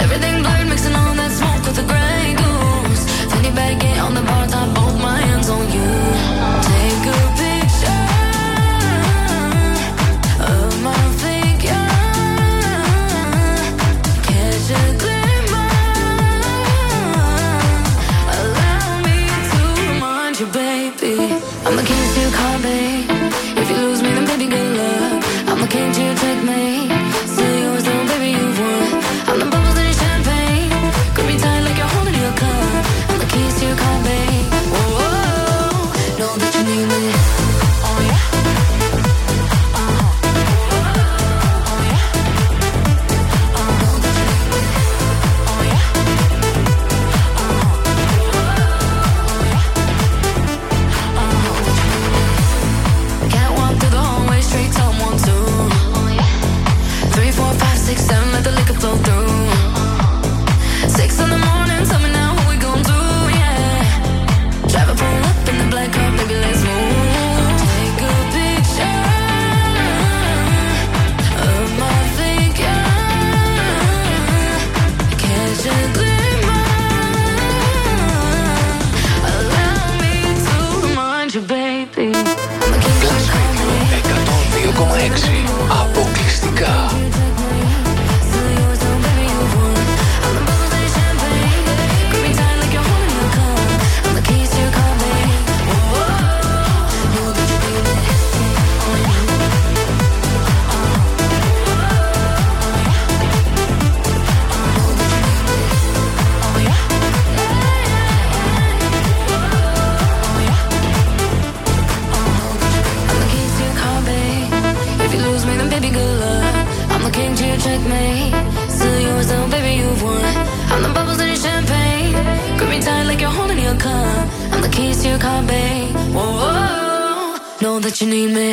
Everything blurred, mixing all that smoke with the gray goose. Fanny bag, get on the bar top, both my hands on you. Take a picture of my figure. Catch a glimmer. Allow me to remind you, baby. I'm the king to your car, babe. If you lose me, then baby, good luck. I'm the king to your checkmate. So you Still yours though, baby, you've won. I'm the bubbles in your champagne. Grip me tight like you're holding your cup. I'm the keys to your car, babe. Whoa, whoa, know that you need me.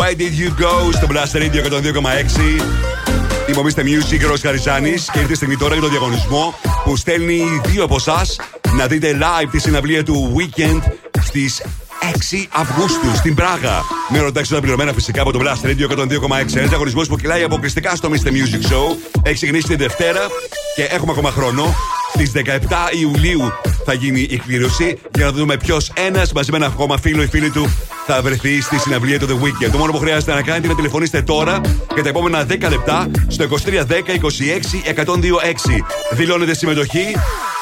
Why did you go στο Plus Radio 102,6? Είμαι ο Mr Music, Γιώργος Χαριζάνης, και ήρθε η στιγμή τώρα για τον διαγωνισμό που στέλνει δύο από εσάς να δείτε live τη συναυλία του Weekend στις 6 Αυγούστου στην Πράγα. Με ρωτάξεις τα πληρωμένα φυσικά από το Plus Radio 102,6. Ένας διαγωνισμός που κυλάει αποκλειστικά στο Mr Music Show. Έχει ξεκινήσει την Δευτέρα και έχουμε ακόμα χρόνο. Στις 17 Ιουλίου θα γίνει η εκδήλωση για να δούμε ποιος ένας μαζί με ένα ακόμα φίλο ή φίλη του θα βρεθεί στη συναυλία του The Weeknd. Το μόνο που χρειάζεται να κάνετε είναι να τηλεφωνήσετε τώρα για τα επόμενα 10 λεπτά στο 2310 26 126. Δηλώνετε συμμετοχή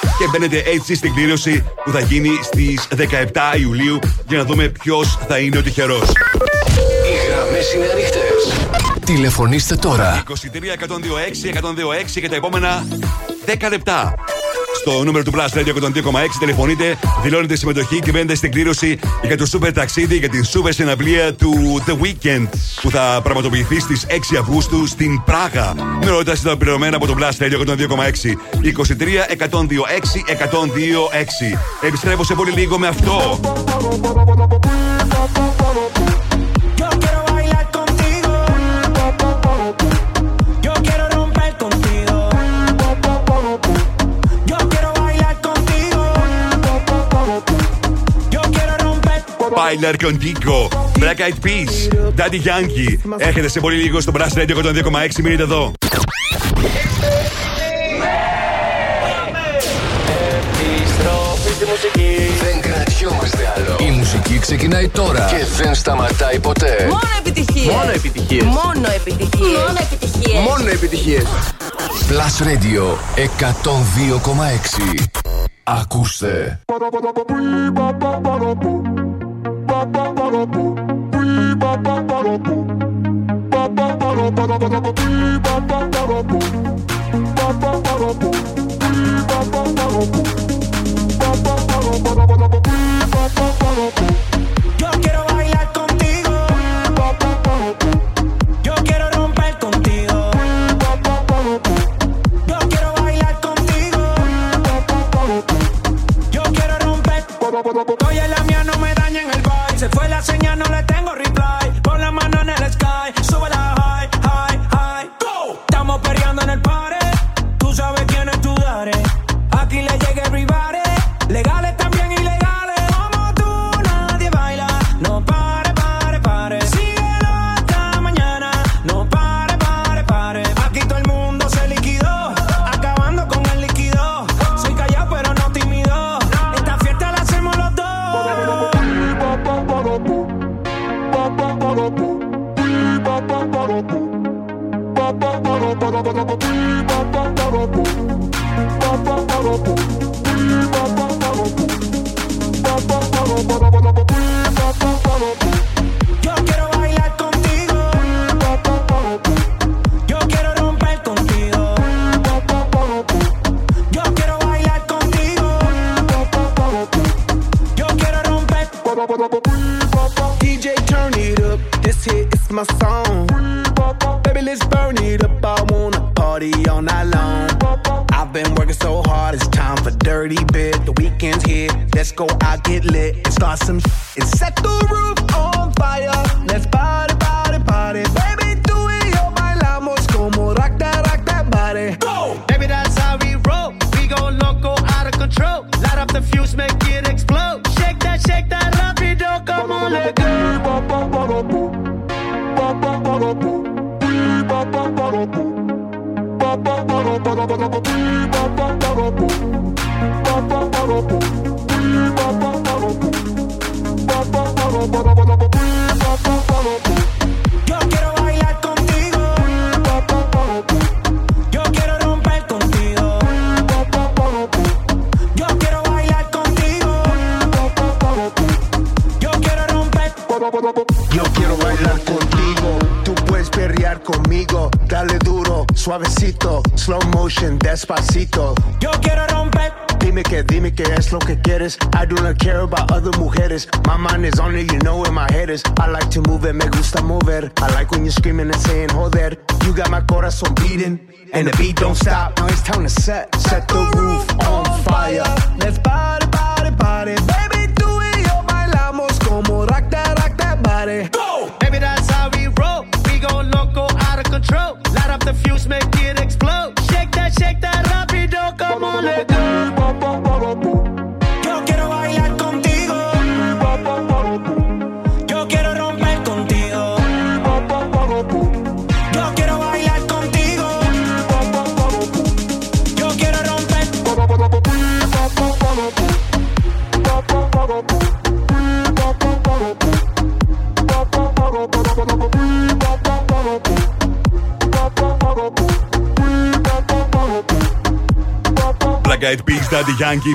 και μπαίνετε έτσι στην κλήρωση που θα γίνει στις 17 Ιουλίου για να δούμε ποιος θα είναι ο τυχερός. Οι γραμμές είναι ανοιχτές. Τηλεφωνήστε τώρα. 23 126 126 για τα επόμενα 10 λεπτά. Το νούμερο του Plus Radio 102,6. Τηλεφωνείτε, δηλώνετε συμμετοχή και μπαίνετε στην κλήρωση για το super ταξίδι, για την super συναυλία του The Weeknd που θα πραγματοποιηθεί στις 6 Αυγούστου στην Πράγα. Με ρωτάσεις τα πληρωμένα από το Plus Radio 102,6. 23 126 126. Επιστρέφω σε πολύ λίγο με αυτό. Bailar contigo, Black Eyed Peas, Daddy Yankee. Έρχεται σε πολύ λίγο στο Brass Radio 102,6. Μείνετε εδώ. Επιστροφή στη μουσική. Δεν κρατιόμαστε άλλο. Η μουσική ξεκινάει τώρα και δεν σταματάει ποτέ. Μόνο επιτυχίες. Μόνο επιτυχίες. Μόνο επιτυχίες. Μόνο επιτυχίες. Plus Radio 102,6. Ακούστε.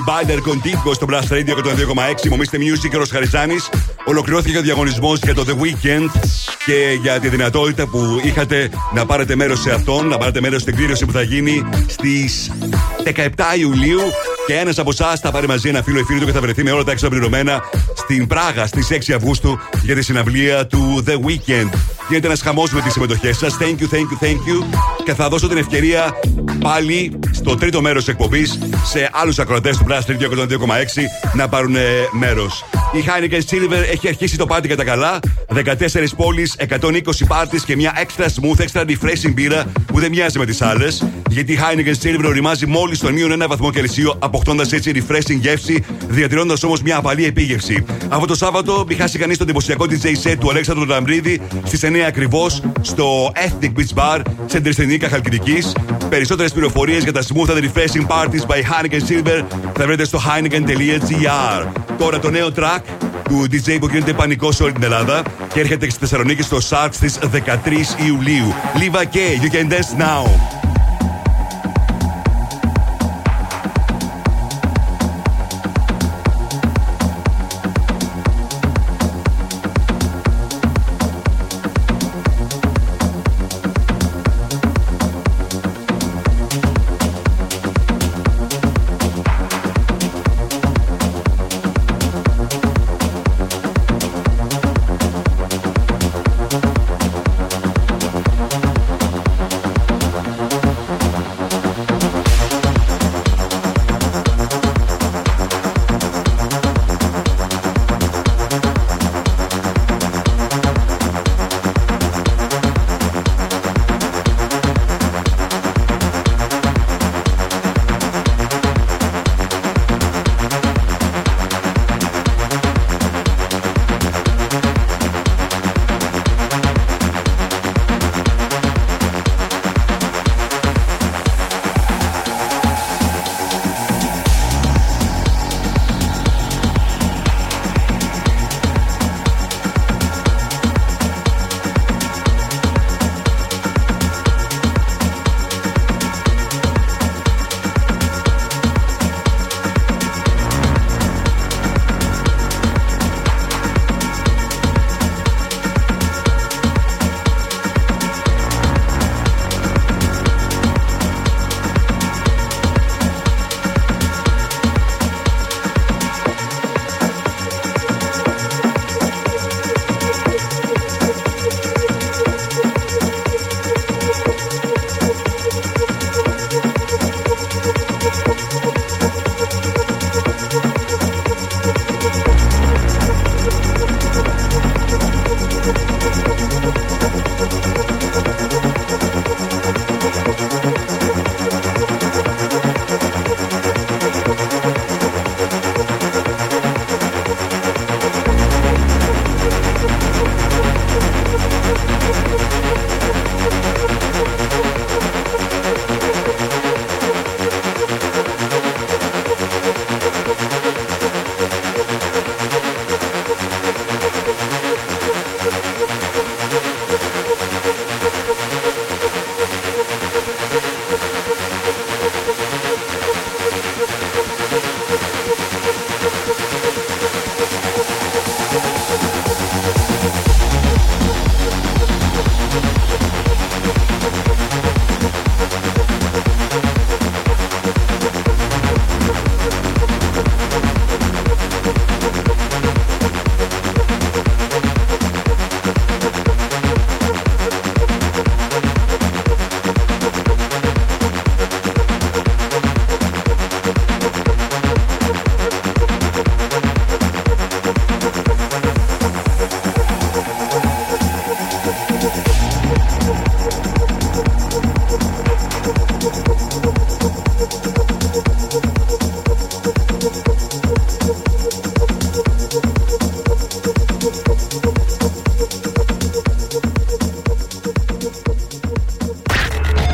Μπάιντερ Κοντίγκο στο Plus Radio 102,6. Μου Mr Music, Γιώργος Χαριζάνης. Ολοκληρώθηκε ο διαγωνισμός για το The Weeknd και για τη δυνατότητα που είχατε να πάρετε μέρος σε αυτόν, να πάρετε μέρος στην κλήρωση που θα γίνει στις 17 Ιουλίου. Και ένας από εσάς θα πάρει μαζί ένα φίλο ή φίλη του και θα βρεθεί με όλα τα έξοδα πληρωμένα στην Πράγα στις 6 Αυγούστου για τη συναυλία του The Weeknd. Γίνεται ένας χαμός με τις συμμετοχές σας. Thank you. Και θα δώσω την ευκαιρία πάλι στο τρίτο μέρος εκπομπής σε άλλους ακροατές του Plus Radio 102,6 να πάρουν μέρος. Η Heineken Silver έχει αρχίσει το πάρτι κατά καλά. 14 πόλεις, 120 πάρτις και μια extra smooth, extra refreshing μπύρα που δεν μοιάζει με τις άλλες. Γιατί η Heineken Silver οριμάζει μόλις τον -1 βαθμό Κελσίου, αποκτώντας έτσι refreshing γεύση, διατηρώντας όμως μια απαλή επίγευση. Αυτό το Σάββατο μη χάσει κανείς τον εντυπωσιακό DJ set του Αλέξανδρου Λαμπρίδη στις 9 ακριβώς στο Ethnic Beach Bar σε Ντριστενίκα Χαλκιδικής. Περισσότερες πληροφορίες για τα smooth and refreshing parties by Heineken Silver θα βρείτε στο heineken.gr. Τώρα το νέο track του DJ που γίνεται πανικό σε όλη την Ελλάδα και έρχεται στη Θεσσαλονίκη στο Sharks στις 13 Ιουλίου. Liva K, you can dance now.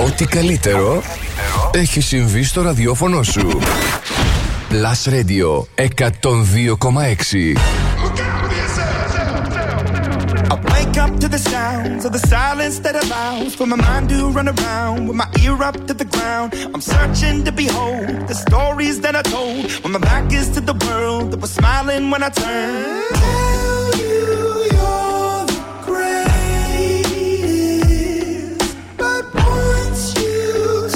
Ό,τι καλύτερο έχει συμβεί στο ραδιόφωνο σου. Plus Radio 102,6. To the sounds of the silence that allows for my mind to run around with my ear up to the ground. I'm searching to behold the stories that I told when my back is to the world that was smiling when I turned. Tell you you're the greatest, but once you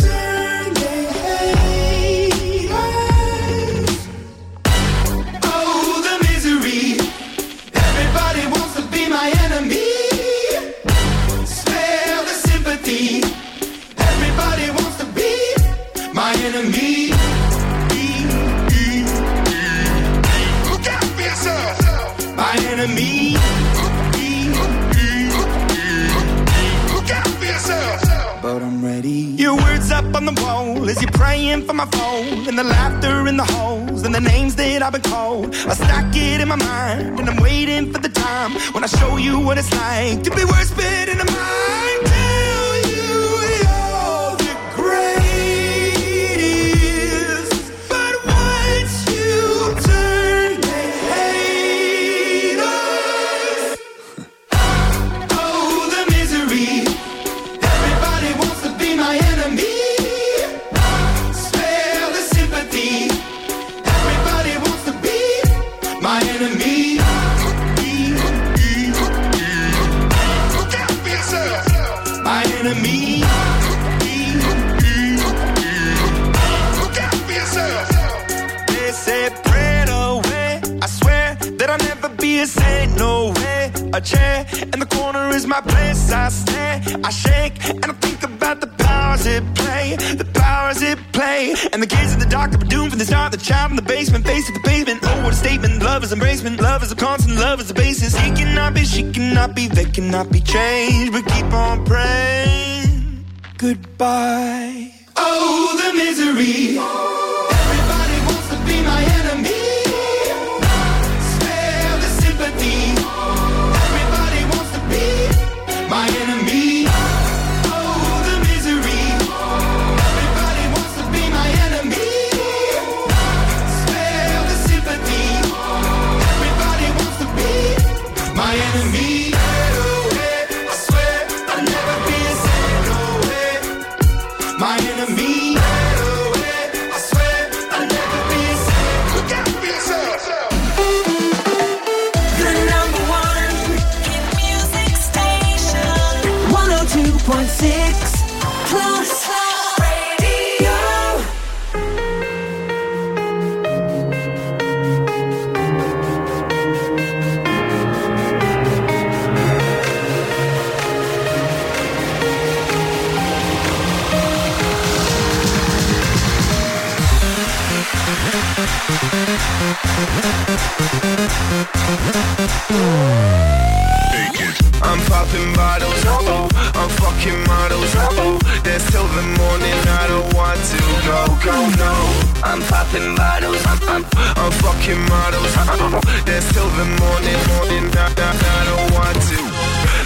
turn they hate us. Oh, the misery. Everybody wants to be my enemy. Enemy. Look out for yourself. My enemy. Look out for yourself. But I'm ready. Your words up on the wall as you're praying for my phone. And the laughter in the holes and the names that I've been called. I stack it in my mind and I'm waiting for the time when I show you what it's like to be worse fit in the mind. This ain't no way, a chair in the corner is my place. I stare, I shake, and I think about the powers at play, the powers at play. And the gaze of the doctor, but doomed for the start, the child in the basement, face to the pavement. Oh, what a statement, love is embracement, love is a constant, love is a basis. He cannot be, she cannot be, they cannot be changed, but keep on praying, goodbye. Oh, the misery, everybody wants to be my enemy. My enemy, oh the misery. Everybody wants to be my enemy. Spare the sympathy. Everybody wants to be my enemy. No way, I swear I'll never be a saint. No way, my enemy. No way, I swear I'll never be a saint. Look out for yourself. Point six, plus radio. Take it. I'm popping bottles. Oh. I'm fucking models, oh, that's till the morning, I don't want to go, go, no. I'm popping bottles, I'm fucking models, oh, that's till the morning, I don't want to.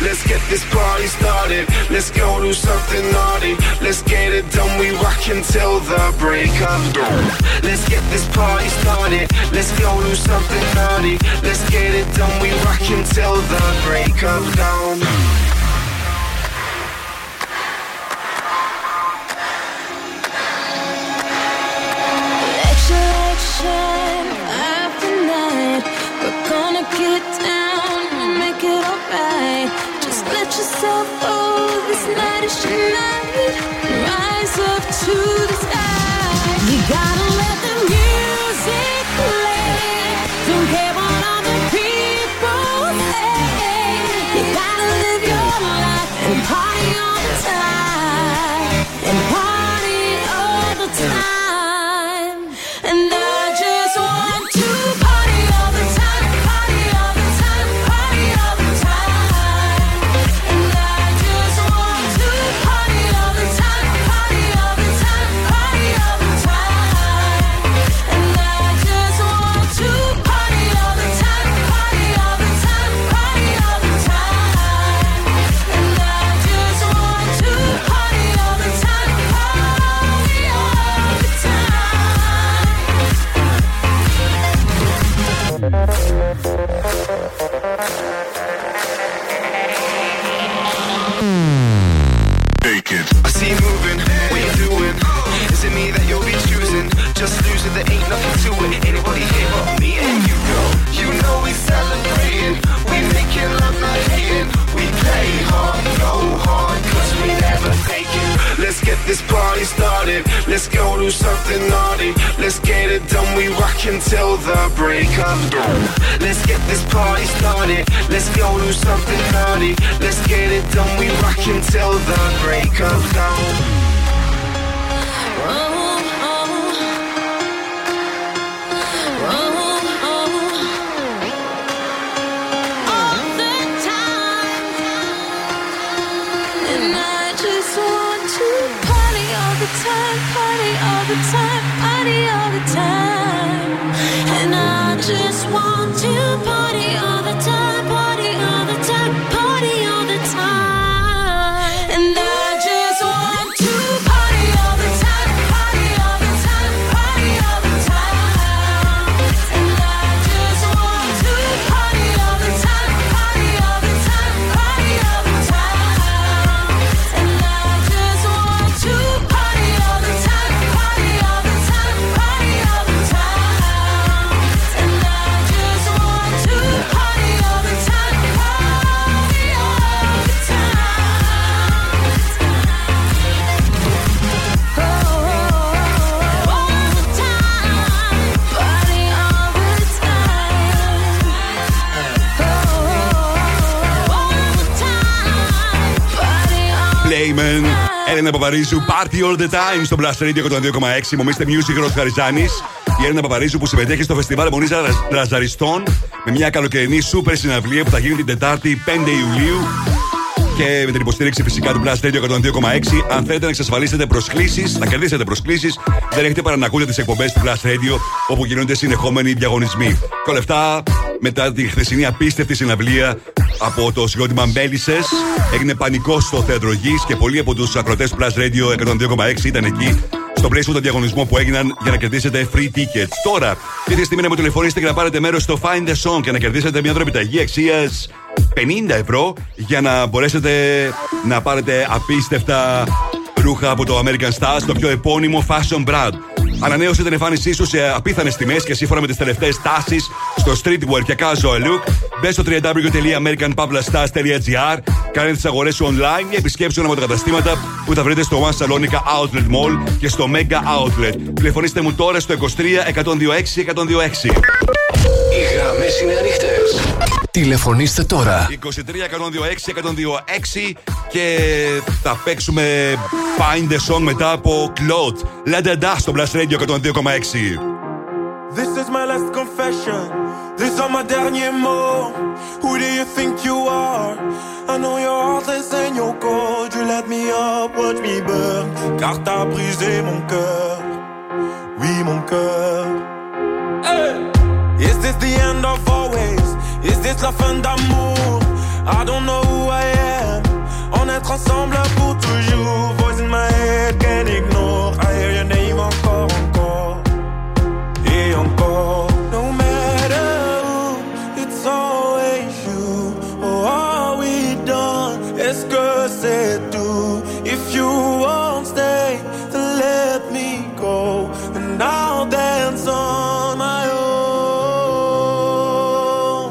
Let's get this party started, let's go do something naughty. Let's get it done, we rock until the break of dawn. Let's get this party started, let's go do something naughty. Let's get it done, we rock until the break of dawn. After night, we're gonna kill it down and make it alright. Just let yourself go, this night is your night. Rise up to the sky. You gotta let the music play. Don't care what other people say. You gotta live your life and party all the time. And party all the time. so there ain't nothing to it. Anybody here but me and you know. You know we celebrating. We making love not hating. We play hard, go hard, cause we never take it. Let's get this party started. Let's go do something naughty. Let's get it done, we rock until the break of dawn. Let's get this party started. Let's go do something naughty. Let's get it done, we rock until the break of dawn. Oh. Party all the time, party all the time. And I just want to party all the time, party all the time, party all the time. And I just want to party all the time, party all the time, party all the time. And I just want to party all the time, party all the time, party all the time. And I just want to Έλενα Παπαρίζου, party all the time στο Plus Radio 102,6. Μου Mr Music, Γιώργος Χαριζάνης. Η Έλενα Παπαρίζου που συμμετέχει στο φεστιβάλ Μονής Λαζαριστών με μια καλοκαιρινή σούπερ συναυλία που θα γίνει την Τετάρτη 5 Ιουλίου. Και με την υποστήριξη φυσικά του Plus Radio 102,6. Αν θέλετε να εξασφαλίσετε προσκλήσεις, να κερδίσετε προσκλήσεις, δεν έχετε παρά να ακούτε τις εκπομπές του Plus Radio όπου γίνονται συνεχόμενοι διαγωνισμοί. Και όλα αυτά μετά τη χθεσινή απίστευτη συναυλία. Από το συγκρότημα Μέλισσες έγινε πανικός στο θέατρο Γης και πολλοί από τους ακροτές Plus Radio 102,6 ήταν εκεί στο πλαίσιο των διαγωνισμών που έγιναν για να κερδίσετε free tickets. Τώρα, ήρθε η στιγμή να με τηλεφωνήσετε και να πάρετε μέρος στο Find a Song και να κερδίσετε μια δωρεπιταγή αξίας 50 ευρώ για να μπορέσετε να πάρετε απίστευτα ρούχα από το American Stars, το πιο επώνυμο fashion brand. Ανανέωσε την εμφάνισή σου σε απίθανες τιμές και σύμφωνα με τις τελευταίες τάσεις στο streetwear και casual look. Μπες στο www.americanpavlastars.gr, κάνε τις αγορές σου online ή επισκέψου ένα από τα καταστήματα που θα βρείτε στο One Salonica Outlet Mall και στο Mega Outlet. Τηλεφωνήστε μου τώρα στο 23 126 126. Οι γραμμές είναι ανοιχτές. Τηλεφωνήστε τώρα. 23 126 126 και θα παίξουμε Find the Song μετά από Claude. Λανταντά στο Blast Radio 102,6. This is my last confession. These are my derniers mots. Who do you think you are? I know your heartless and your cold. You light me up, watch me burn. Car t'as brisé mon cœur. Oui, mon cœur. Hey! Is this the end of always? Is this la fin d'amour? I don't know who I am. On est ensemble pour toujours. Voice in my head, can't ignore. I hear your name encore, encore. No matter who, it's always you. Oh, are we done? Est-ce que c'est tout? If you won't stay, then let me go. And I'll dance on my own.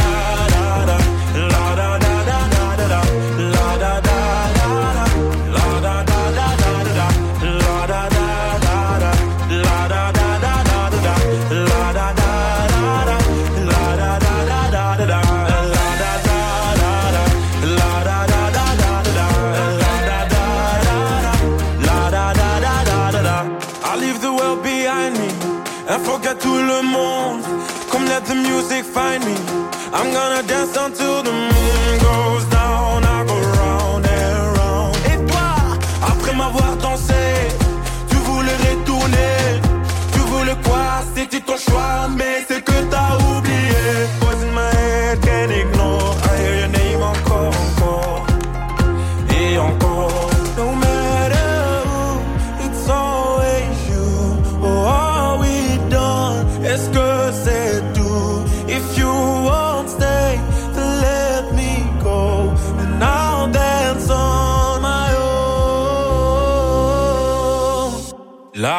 da. Tout le monde, come let the music find me. I'm gonna dance until the moon goes down. I go round and round. Et toi, après m'avoir dansé, tu voulais retourner. Tu voulais quoi? C'était ton choix, mais c'est que t'as oublié. Voice in my head, can't ignore. I hear your name encore, encore et encore. No matter who, it's always you. Oh, are we done? Est-ce que c'est tout? If you won't stay, then let me go. And I'll dance on my own. La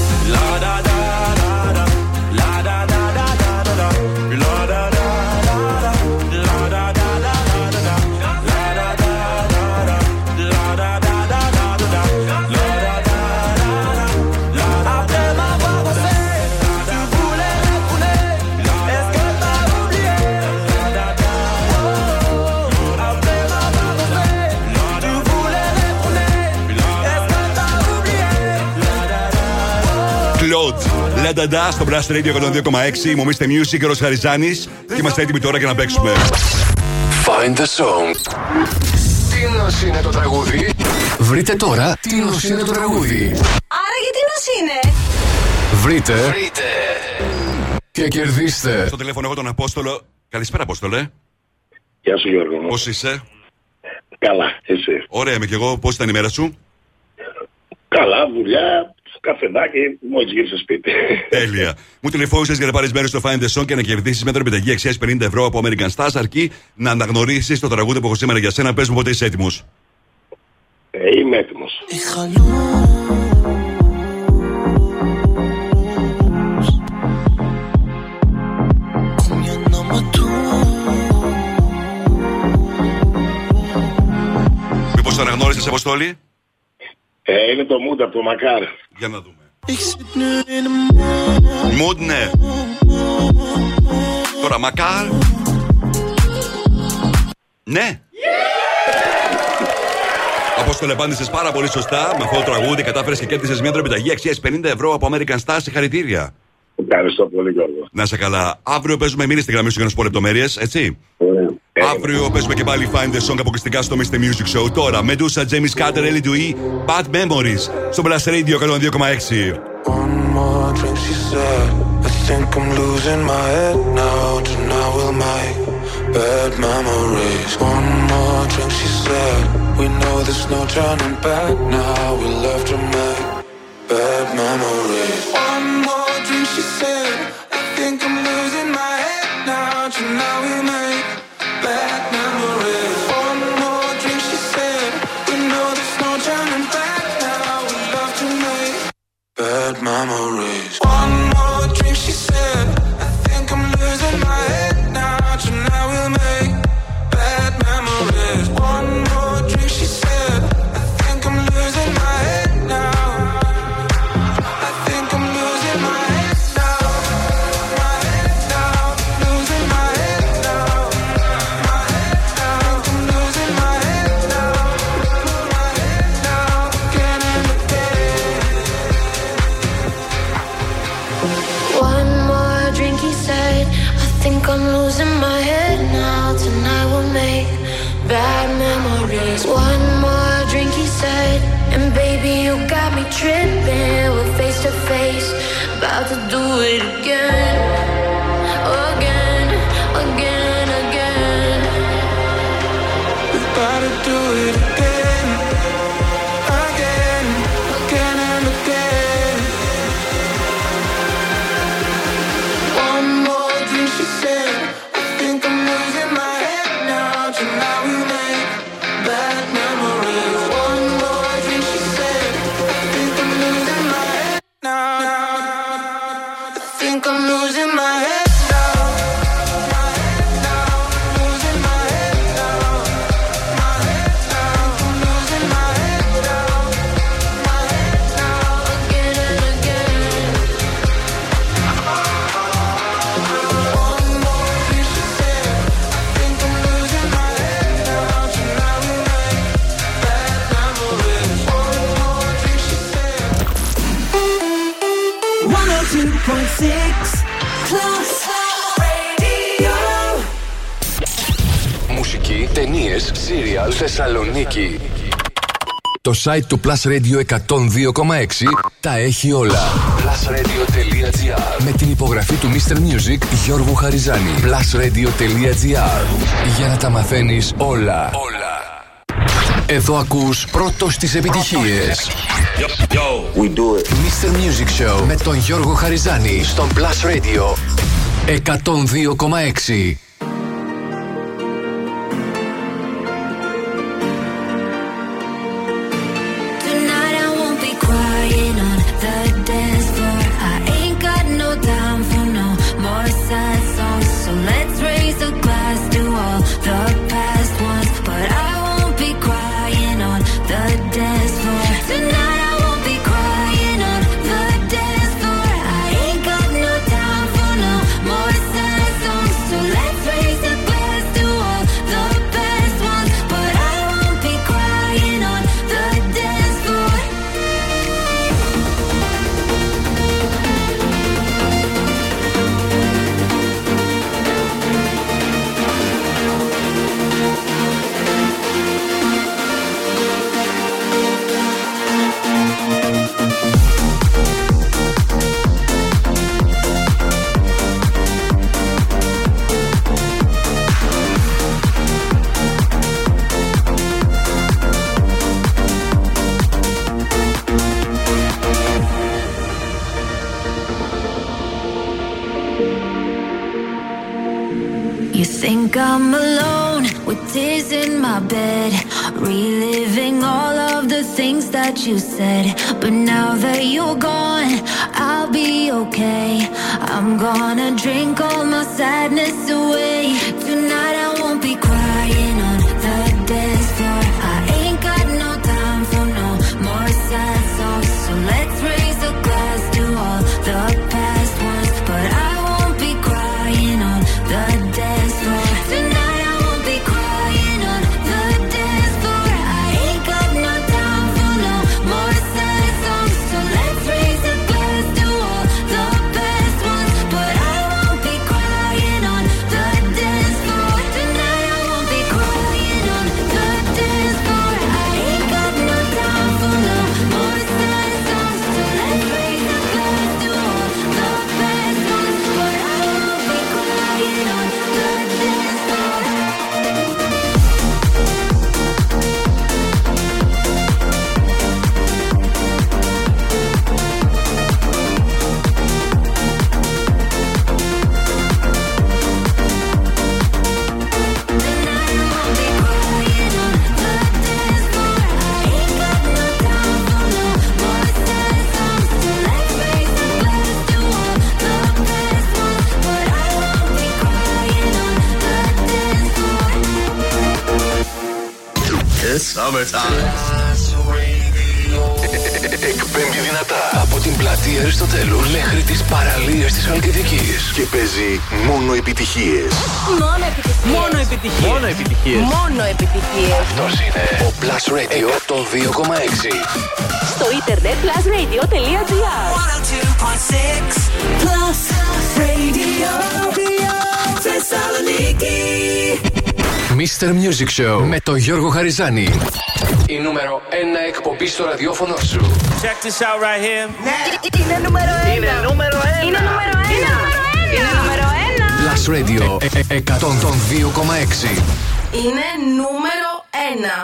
la da da da da, la da da da da da, la da da da da, la da da da da, la da da da da, la da da da da, la da da. Après m'avoir dansé, tu voulais retourner. Est-ce que t'as oublié? La da da. Après m'avoir dansé, tu voulais retourner. Est-ce que t'as oublié? Claude. Λανταντά στο Plus Radio 102,6. Μου Mr Music, Γιώργος Χαριζάνης. Και είμαστε έτοιμοι τώρα για να παίξουμε. Find the song. Τίνος είναι το τραγούδι. Βρείτε τώρα τίνος είναι το τραγούδι. Άρα γιατί τίνος είναι. Βρείτε. Και κερδίστε. Στο τηλέφωνο έχω τον Απόστολο. Καλησπέρα, Απόστολε. Γεια σου, Γιώργο. Πώς είσαι? Καλά, εσύ? Ωραία, είμαι κι εγώ. Πώς ήταν η μέρα σου? Καλά, δουλειά. Καφεδάκι, μόλις γύρισε σπίτι. Τέλεια. Μου τηλεφώνησες για να πάρεις μέρος στο Find the Song και να κερδίσεις μέτρο επιταγή αξίας 50 ευρώ από American Stars, αρκεί να αναγνωρίσεις το τραγούδι που έχω σήμερα για σένα. Πες μου πότε είσαι έτοιμος. Είμαι έτοιμος. Μήπως το αναγνώρισες, Αποστόλη? Είναι το Mood από το Μακάρ. Για να δούμε. Mood, ναι. Τώρα Μακάρ. Ναι. Απόστολε, απάντησες πάρα πολύ σωστά. Με αυτό το τραγούδι κατάφερες και κέρδισες μια τροπιταγή αξίας 50 ευρώ από American Stars. Συγχαρητήρια. Ευχαριστώ πολύ, Γιώργο. Να σε καλά. Αύριο παίζουμε, μείνεις στη γραμμή σου για να σου πω λεπτομέρειες, έτσι. Αύριο παίζουμε και πάλι Find the Song αποκλειστικά στο Mr Music Show. Τώρα με Ντούσα, James Carter, Ellie Dewey, Bad Memories στο Plus Radio 102,6. She said, I think I'm losing my head now. Tonight we make bad memories. One more drink, she said. We know there's no turning back now. We love to make bad memories. One more drink, she said. I think I'm losing my head now. Tonight we make bad memories. One more drink, she said. I think I'm losing my head now. I think I'm losing my head. I'm losing my head now. Tonight we'll make bad memories. One more drink, he said. And baby, you got me tripping. We're face to face, about to do it again. Again, again, again. We're about to do it again. Again, again and again. One more drink, she said. Ταινίες, σύριαλ, Θεσσαλονίκη. Το site του Plus Radio 102,6 τα έχει όλα. Plusradio.gr. Με την υπογραφή του Mr Music Γιώργου Χαριζάνη. Plusradio.gr. Για να τα μαθαίνεις όλα. Εδώ ακούς πρώτος τις επιτυχίες. Yo, we do it. Mr Music Show με τον Γιώργο Χαριζάνη στον Plus Radio 102,6. Tonight I won't be quiet. Think I'm alone with tears in my bed, reliving all of the things that you said. But now that you're gone, I'll be okay. I'm gonna drink all my sadness away. Tonight I won't be crying on the dance floor. I ain't got no time for no more sad songs. So let's raise a glass to all the past ones. But I won't be crying on the dance floor. Tonight I won't be crying on the dance floor. I ain't got no time for no more sad songs. So let's raise a glass to all the past ones. But I won't be crying on the dance floor. Tonight I won't be crying on the dance floor. I ain't got no time for no more sad songs. So let's raise a glass to all the past ones. But I won't be crying on the dance floor. Tonight I won't be crying on the dance floor. I ain't got no time for no more sad songs. So let's raise a glass to all the past ones. But I won't be crying on the dance floor. It's summertime. Εκπέμπει δυνατά από την πλατεία Αριστοτέλους μέχρι τις παραλίες της Χαλκιδικής και παίζει μόνο επιτυχίες. Μόνο επιτυχίες. Μόνο επιτυχίες. Μόνο επιτυχίες. Μόνο επιτυχίες. Αυτός είναι ο Plus Radio 102,6. Στο ίντερνετ plusradio.gr. 102,6 Plus Radio Θεσσαλονίκη. Mr Music Show με τον Γιώργο Χαριζάνη. Η νούμερο 1 εκπομπή στο ραδιόφωνο σου. Check this out right here. Είναι νούμερο 1. Είναι νούμερο 1. Είναι νούμερο 1. Είναι νούμερο 1. Plus Radio 102,6. Είναι νούμερο 1.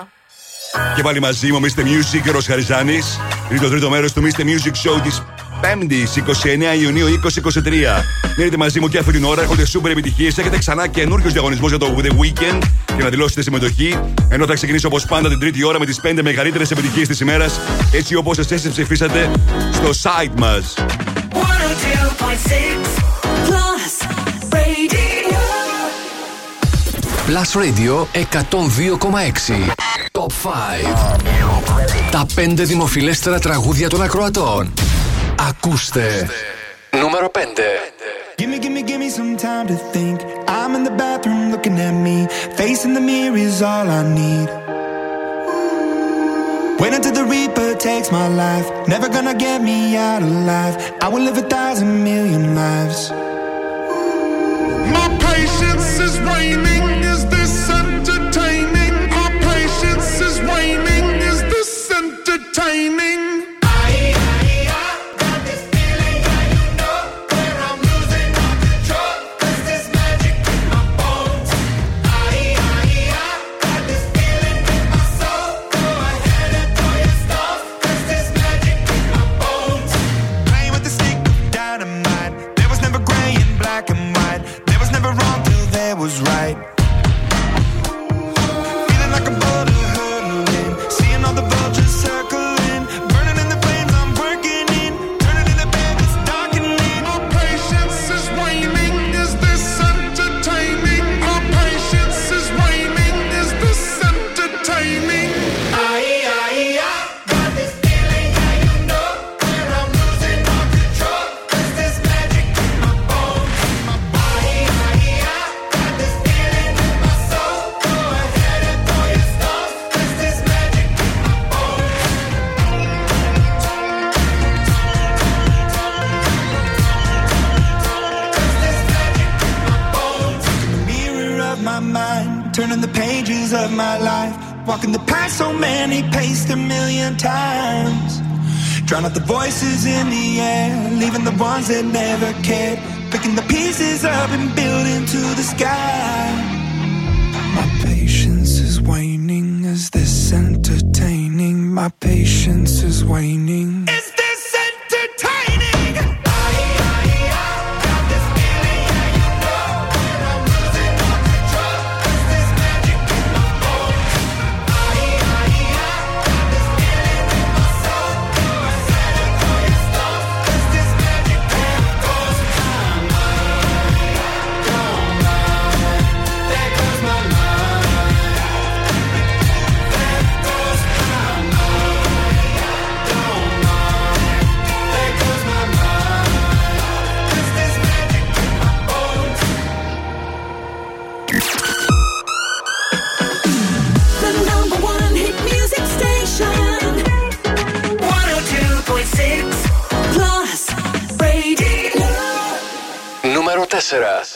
Και πάλι μαζί μου, Mr Music, Γιώργος Χαριζάνης. Είναι το τρίτο μέρος του Mr Music Show της 5ης, 29 Ιουνίου 2023. Μείνετε μαζί μου και αυτή την ώρα. Έχετε σούπερ επιτυχίες. Έχετε ξανά καινούριους διαγωνισμούς για το The Weeknd για να δηλώσετε συμμετοχή. Ενώ θα ξεκινήσω όπως πάντα την τρίτη ώρα με τις 5 μεγαλύτερες επιτυχίες της ημέρας. Έτσι όπως εσείς ψηφίσατε στο site μας. 102,6 Plus Radio. Plus Radio 102,6. Top 5. Τα 5 δημοφιλέστερα τραγούδια των ακροατών. Ακούστε. Νούμερο 5. Give me, give me, give me some time to think. I'm in the bathroom looking at me. Facing the mirror is all I need. Wait until the reaper takes my life. Never gonna get me out of life. I will live 1,000,000,000 lives. My patience is waning. Is this entertaining? My patience is waning. Is this entertaining? Drown out the voices in the air, leaving the ones that never cared, picking the pieces up and building to the sky. My patience is waning, is this entertaining? My patience is waning. Is this entertaining? I got this feeling, yeah, you know, that I'm losing all control. There's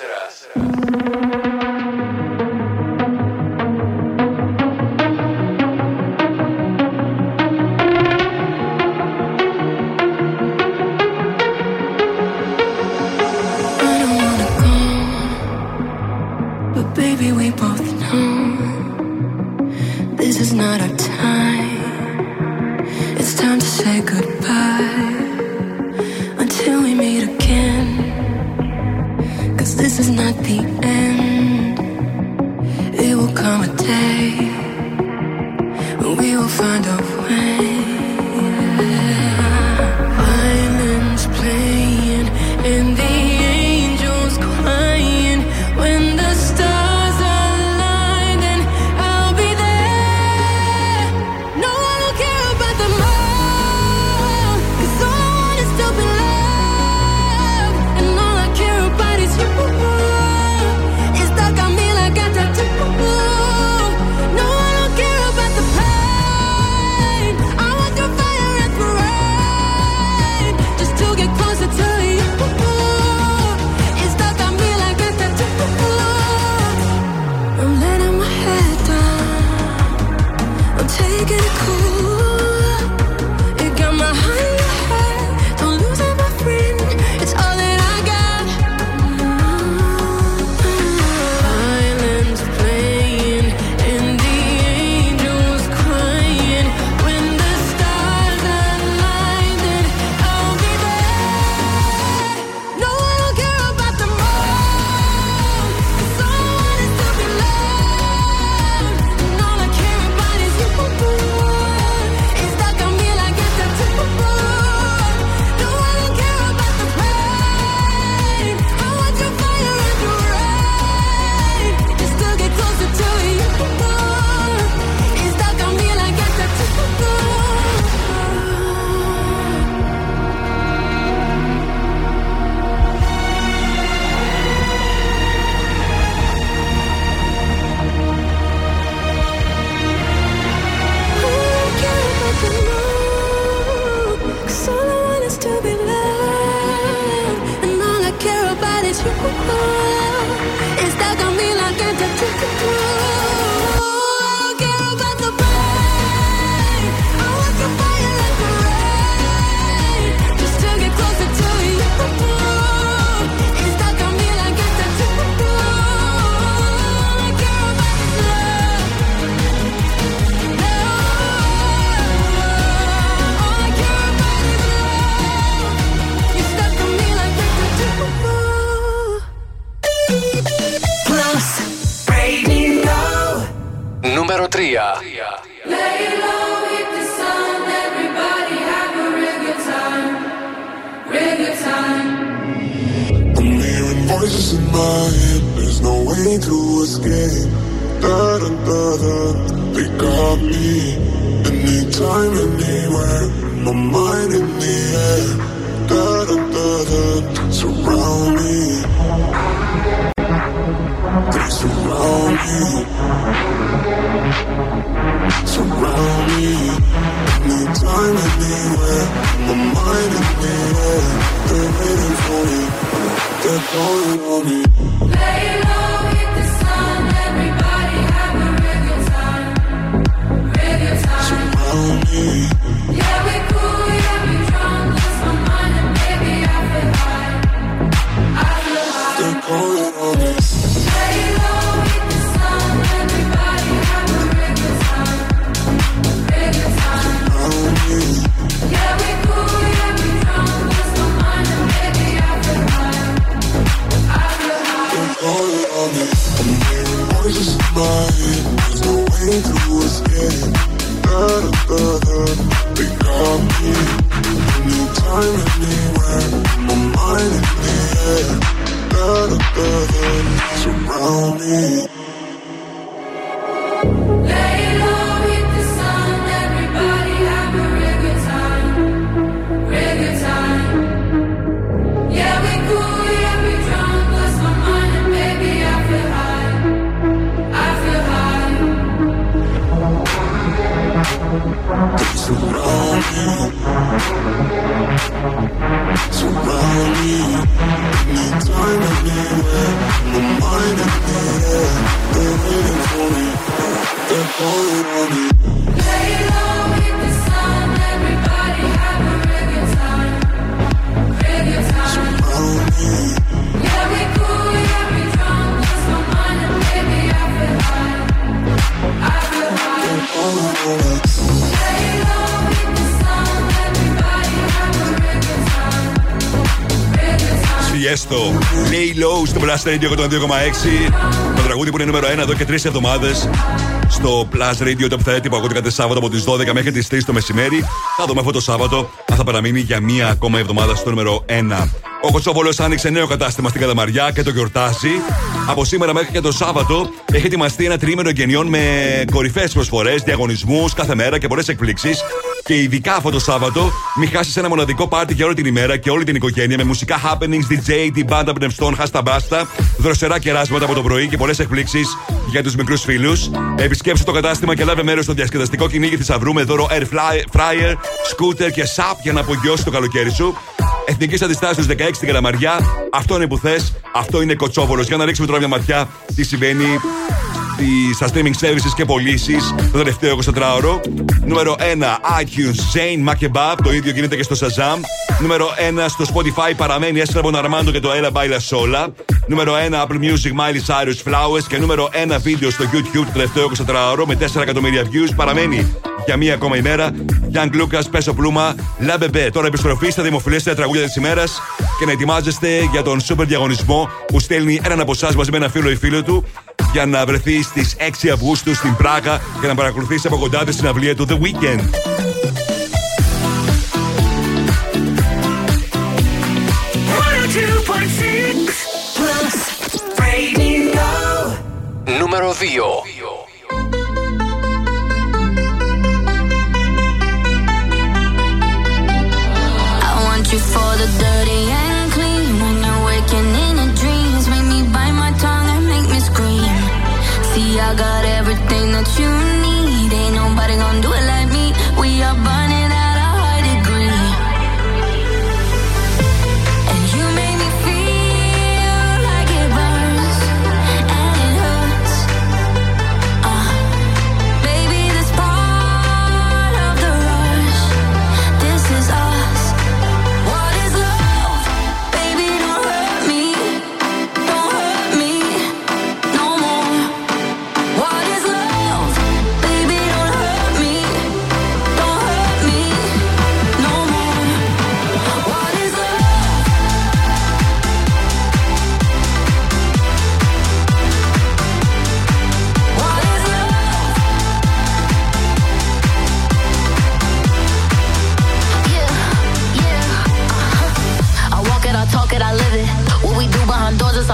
no way to escape. They got Στο Plus Radio 102,6. Το τραγούδι που είναι νούμερο 1 εδώ και 3 εβδομάδες. Στο Plus Radio το Top 30 που ακούτε κάθε Σάββατο από τις 12 μέχρι τις 3 το μεσημέρι. Θα δούμε αυτό το Σάββατο αν θα παραμείνει για μία ακόμα εβδομάδα στο νούμερο 1. Ο Κωτσόβολος άνοιξε νέο κατάστημα στην Καλαμαριά και το γιορτάζει. Από σήμερα μέχρι και το Σάββατο έχει ετοιμαστεί ένα τριήμερο γενιών με κορυφαίες προσφορές, διαγωνισμούς κάθε μέρα και πολλές εκπλήξεις. Και ειδικά αυτό το Σάββατο, μην χάσεις ένα μοναδικό πάρτι για όλη την ημέρα και όλη την οικογένεια με μουσικά happenings, DJ, την μπάντα πνευστών, χάστα μπάστα, δροσερά κεράσματα από το πρωί και πολλές εκπλήξεις για τους μικρούς φίλους. Επισκέψου το κατάστημα και λάβε μέρος στο διασκεδαστικό κυνήγι θησαυρού με δώρο air fryer, scooter και sap για να απογειώσει το καλοκαίρι σου. Εθνικής Αντιστάσεως 16 στην Καλαμαριά. Αυτό είναι που θες, αυτό είναι Κωτσόβολος. Για να ρίξουμε τώρα μια ματιά τι συμβαίνει στα streaming services και πωλήσεις το τελευταίο 24ωρο. Νούμερο 1 iTunes, Jane McKebab, το ίδιο γίνεται και στο Shazam. Νούμερο 1 στο Spotify παραμένει Έσλαμπον Αρμάντο και το Έλα Μπάιλα Σόλα. Νούμερο 1 Apple Music, Miley Cyrus, Flowers. Και νούμερο 1 βίντεο στο YouTube το τελευταίο 24ωρο με 4 εκατομμύρια views. Παραμένει για μία ακόμα ημέρα Young Lucas, Πέσο Πλούμα, La Bebe. Τώρα επιστροφή στα δημοφιλέστερα τραγούδια της ημέρας και να ετοιμάζεστε για τον super διαγωνισμό που στέλνει έναν από εσάς μαζί με ένα φίλο ή φίλο του για να βρεθεί στις 6 Αυγούστου στην Πράγα και να παρακολουθήσει από κοντά τη συναυλία του The Weeknd. Νούμερο 2. You for the dirty and clean. When you're waking in your dreams, make me bite my tongue and make me scream. See, I got everything that you need. Ain't nobody gonna do it like me. We are burning at a high degree. And you make me feel like it burns and it hurts. Baby, this part of the rush, this is us.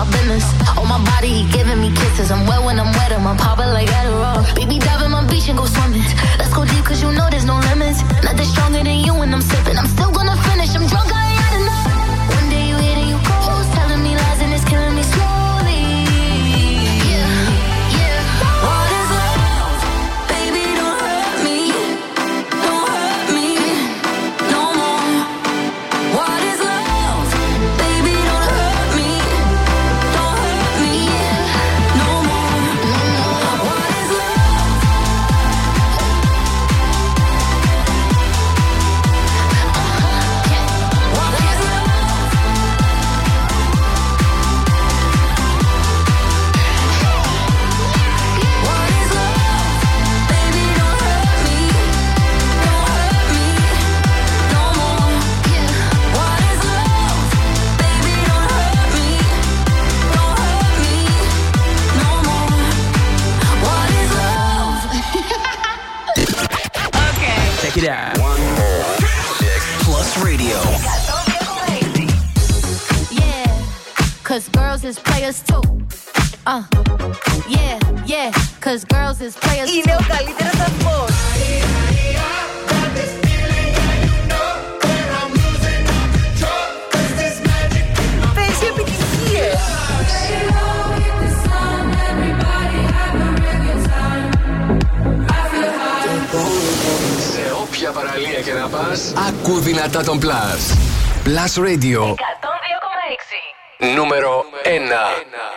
Our business. Oh, my body giving me kisses. I'm wet when I'm wet, I'm popping like Adderall. Baby, dive in my beach and go swimming. Let's go deep, cause you know there's no limits. Nothing stronger than you when I'm sipping. I'm still gonna finish, I'm drunk, I ain't had enough. One day you hit and you close, telling me lies and it's killing me slow. Είναι ο καλύτερος αθμός. Παίζει επιτυχίες. Σε όποια παραγγελία Ιταλία και να πας, άκου δυνατά τον Plus. Plus Radio 102,6. Νούμερο 1.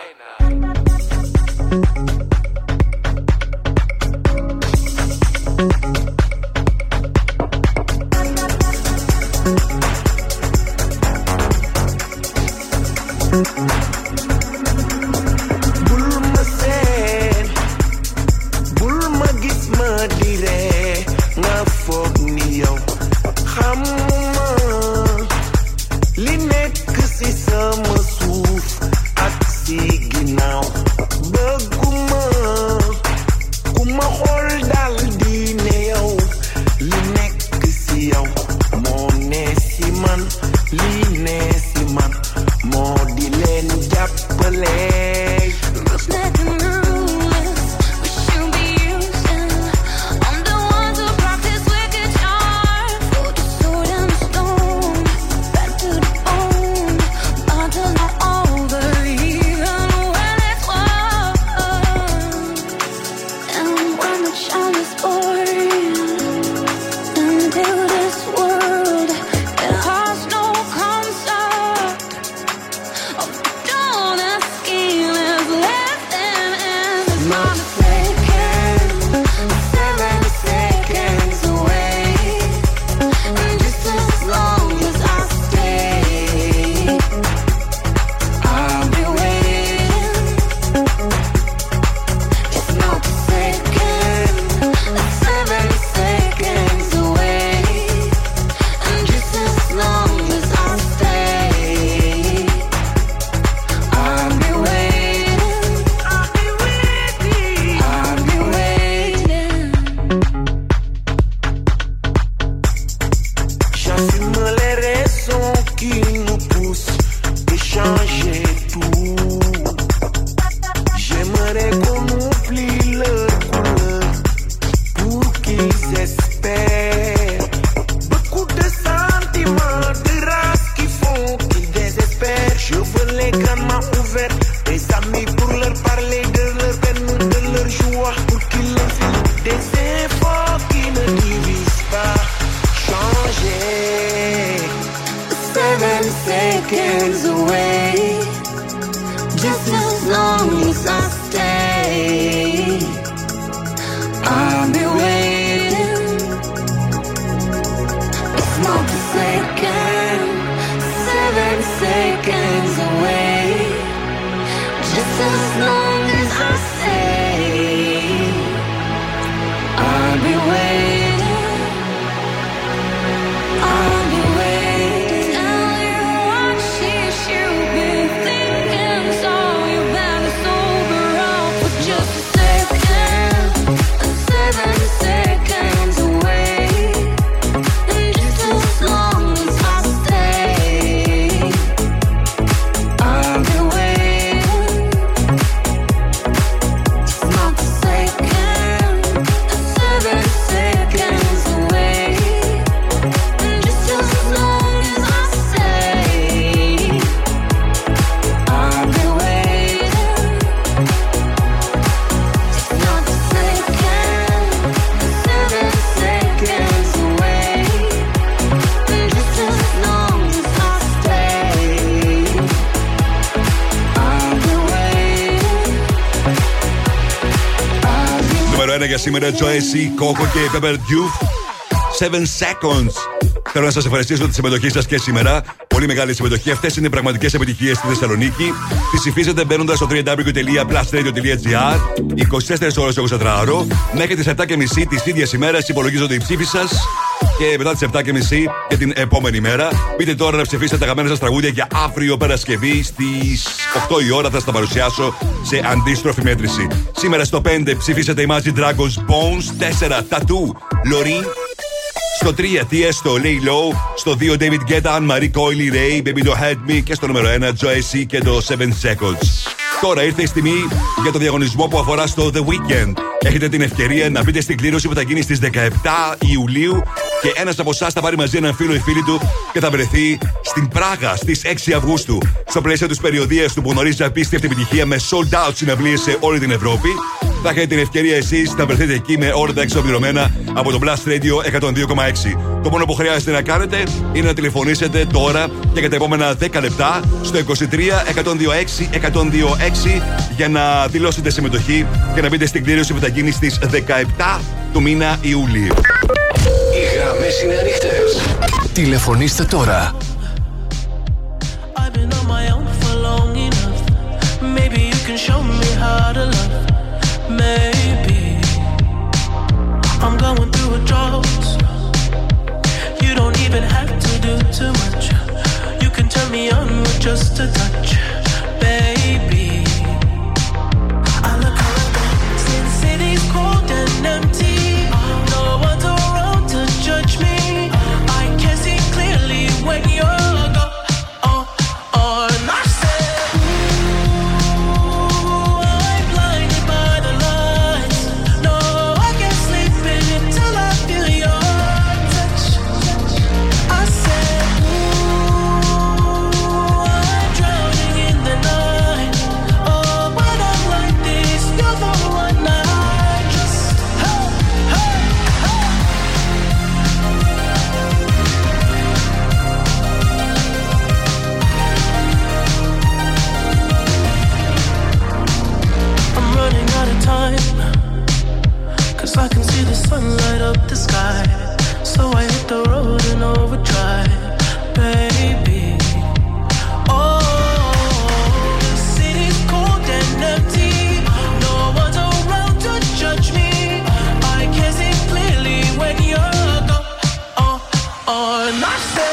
Σήμερα Joy C, Coco και Pepper Duke 7 Seconds. Θέλω να σας ευχαριστήσω τη συμμετοχή σας και σήμερα. Πολύ μεγάλη συμμετοχή. Αυτές είναι οι πραγματικές επιτυχίες στη Θεσσαλονίκη. Τις ψηφίζετε μπαίνοντας στο www.plusradio.gr 24 ώρες το 24ωρο. Μέχρι τις 7.30 της ίδιας ημέρας υπολογίζονται οι ψήφοι σας. Και μετά τις 7.30 για την επόμενη μέρα. Μπείτε τώρα να ψηφίσετε τα αγαπημένα σας τραγούδια για αύριο Παρασκευή στις 8 η ώρα. Θα στα παρουσιάσω σε αντίστροφη μέτρηση. Σήμερα στο 5 ψηφίσατε Imagine Dragons Bones. 4 Tattoo Lori. Στο 3 Tiesto Lay Low. Στο 2 David Guetta Marie Coily Ray Baby Don't Hate Me. Και στο νούμερο 1 Joy C και το 7 Seconds. Τώρα ήρθε η στιγμή για το διαγωνισμό που αφορά στο The Weeknd. Έχετε την ευκαιρία να μπείτε στην κλήρωση που θα γίνει στις 17 Ιουλίου. Και ένας από εσάς θα πάρει μαζί έναν φίλο ή φίλη του και θα βρεθεί στην Πράγα στις 6 Αυγούστου. Στο πλαίσιο της περιοδίας του που γνωρίζει απίστευτη επιτυχία με sold out συναυλίες σε όλη την Ευρώπη. Θα έχετε την ευκαιρία εσείς να βρεθείτε εκεί με όλα τα εξοπλισμένα από το Blast Radio 102,6. Το μόνο που χρειάζεται να κάνετε είναι να τηλεφωνήσετε τώρα και για τα επόμενα 10 λεπτά στο 23 126 126 για να δηλώσετε συμμετοχή και να μπείτε στην κλήρωση που θα γίνει στις 17 του μήνα Ιουλίου. Οι γραμμές είναι ανοιχτές. Τηλεφωνήστε τώρα. Show me how to love. Maybe I'm going through a drought. You don't even have to do too much. You can turn me on with just a touch, baby. I look around, since city's cold and empty. No one's around to judge me. I can see clearly when you're. I can see the sun light up the sky. So I hit the road and overdrive, baby. Oh, the city's cold and empty. No one's around to judge me. I can see clearly when you're gone. On I say.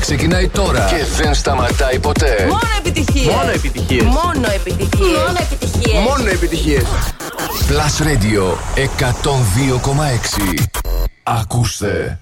Ξεκινάει τώρα και δεν σταματάει ποτέ. Μόνο επιτυχίες. Μόνο επιτυχίες. Μόνο επιτυχίες. Μόνο επιτυχίες. Μόνο επιτυχίες. Plus Radio 102,6. Ακούστε.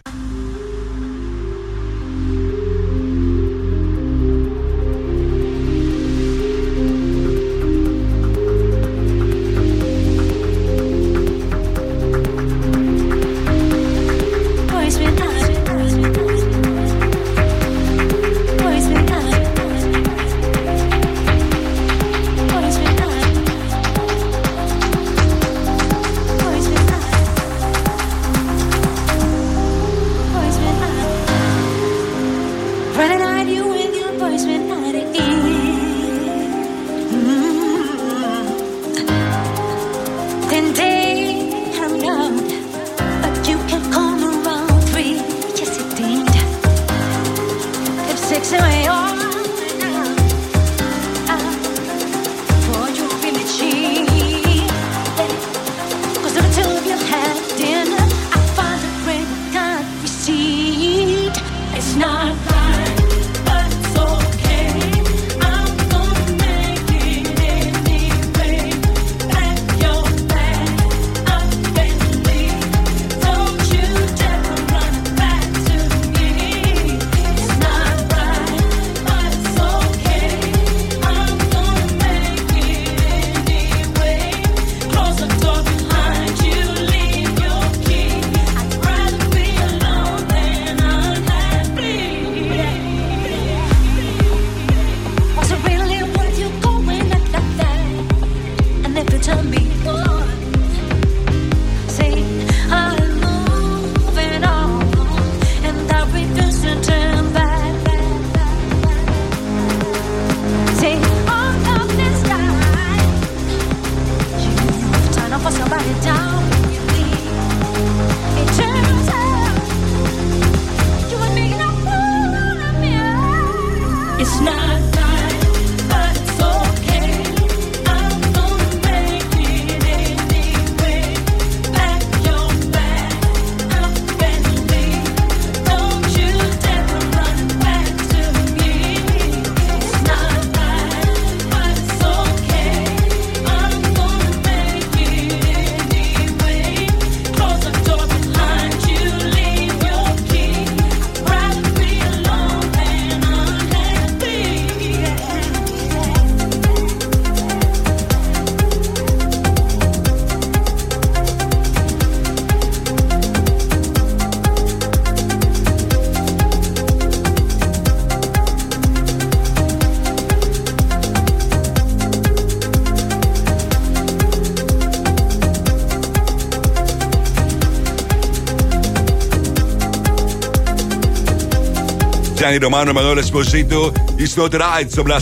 Τζάνι Ρωμάνο με όλε τι του. Ιστότερα, στο Plus Radio 102,6.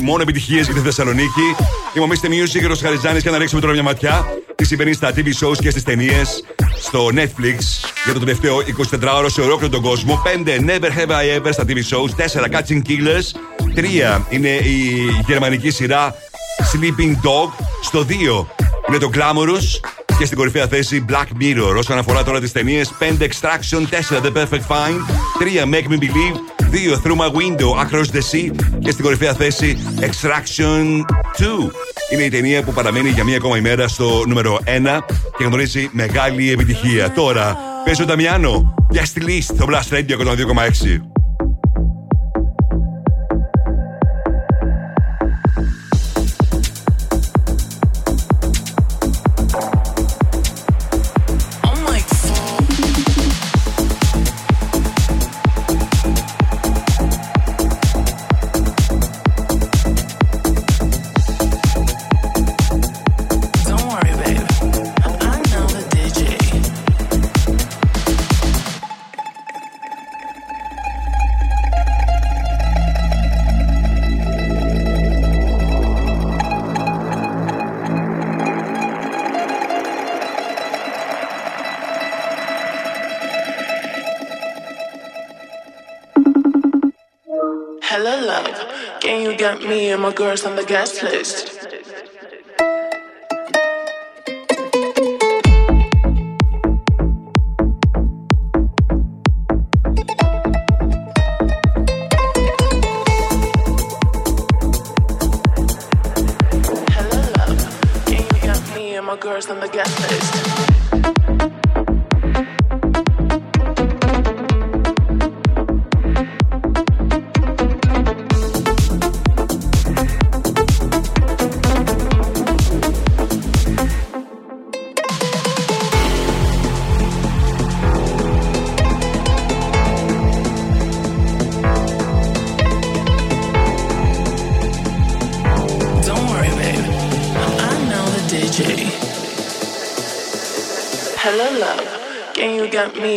Μόνο επιτυχίες για τη Θεσσαλονίκη. Είμαι ο Mr Music, Γιώργος Χαριζάνης, και να ρίξουμε τώρα μια ματιά τι συμβαίνει στα TV shows και στις ταινίες στο Netflix για το τελευταίο 24ωρο σε ολόκληρο τον κόσμο. 5 Never Have I Ever στα TV shows, 4 Catching Killers, 3 είναι η γερμανική σειρά Sleeping Dog, στο 2 είναι το Glamorous και στην κορυφαία θέση Black Mirror. Όσον αφορά τώρα τις ταινίες, 5 Extraction, 4 The Perfect Find, 3 Make Me Believe, 2 Through My Window, Across the Sea και στην κορυφαία θέση Extraction 2. Είναι η ταινία που παραμένει για μία ακόμα ημέρα στο νούμερο 1 και γνωρίζει μεγάλη επιτυχία. Τώρα, παίζω Νταμιάνο για στη λίστα στο Blast Radio 102,6. My girls on the guest list. Hello, love. Can you get me and my girls on the guest list? Me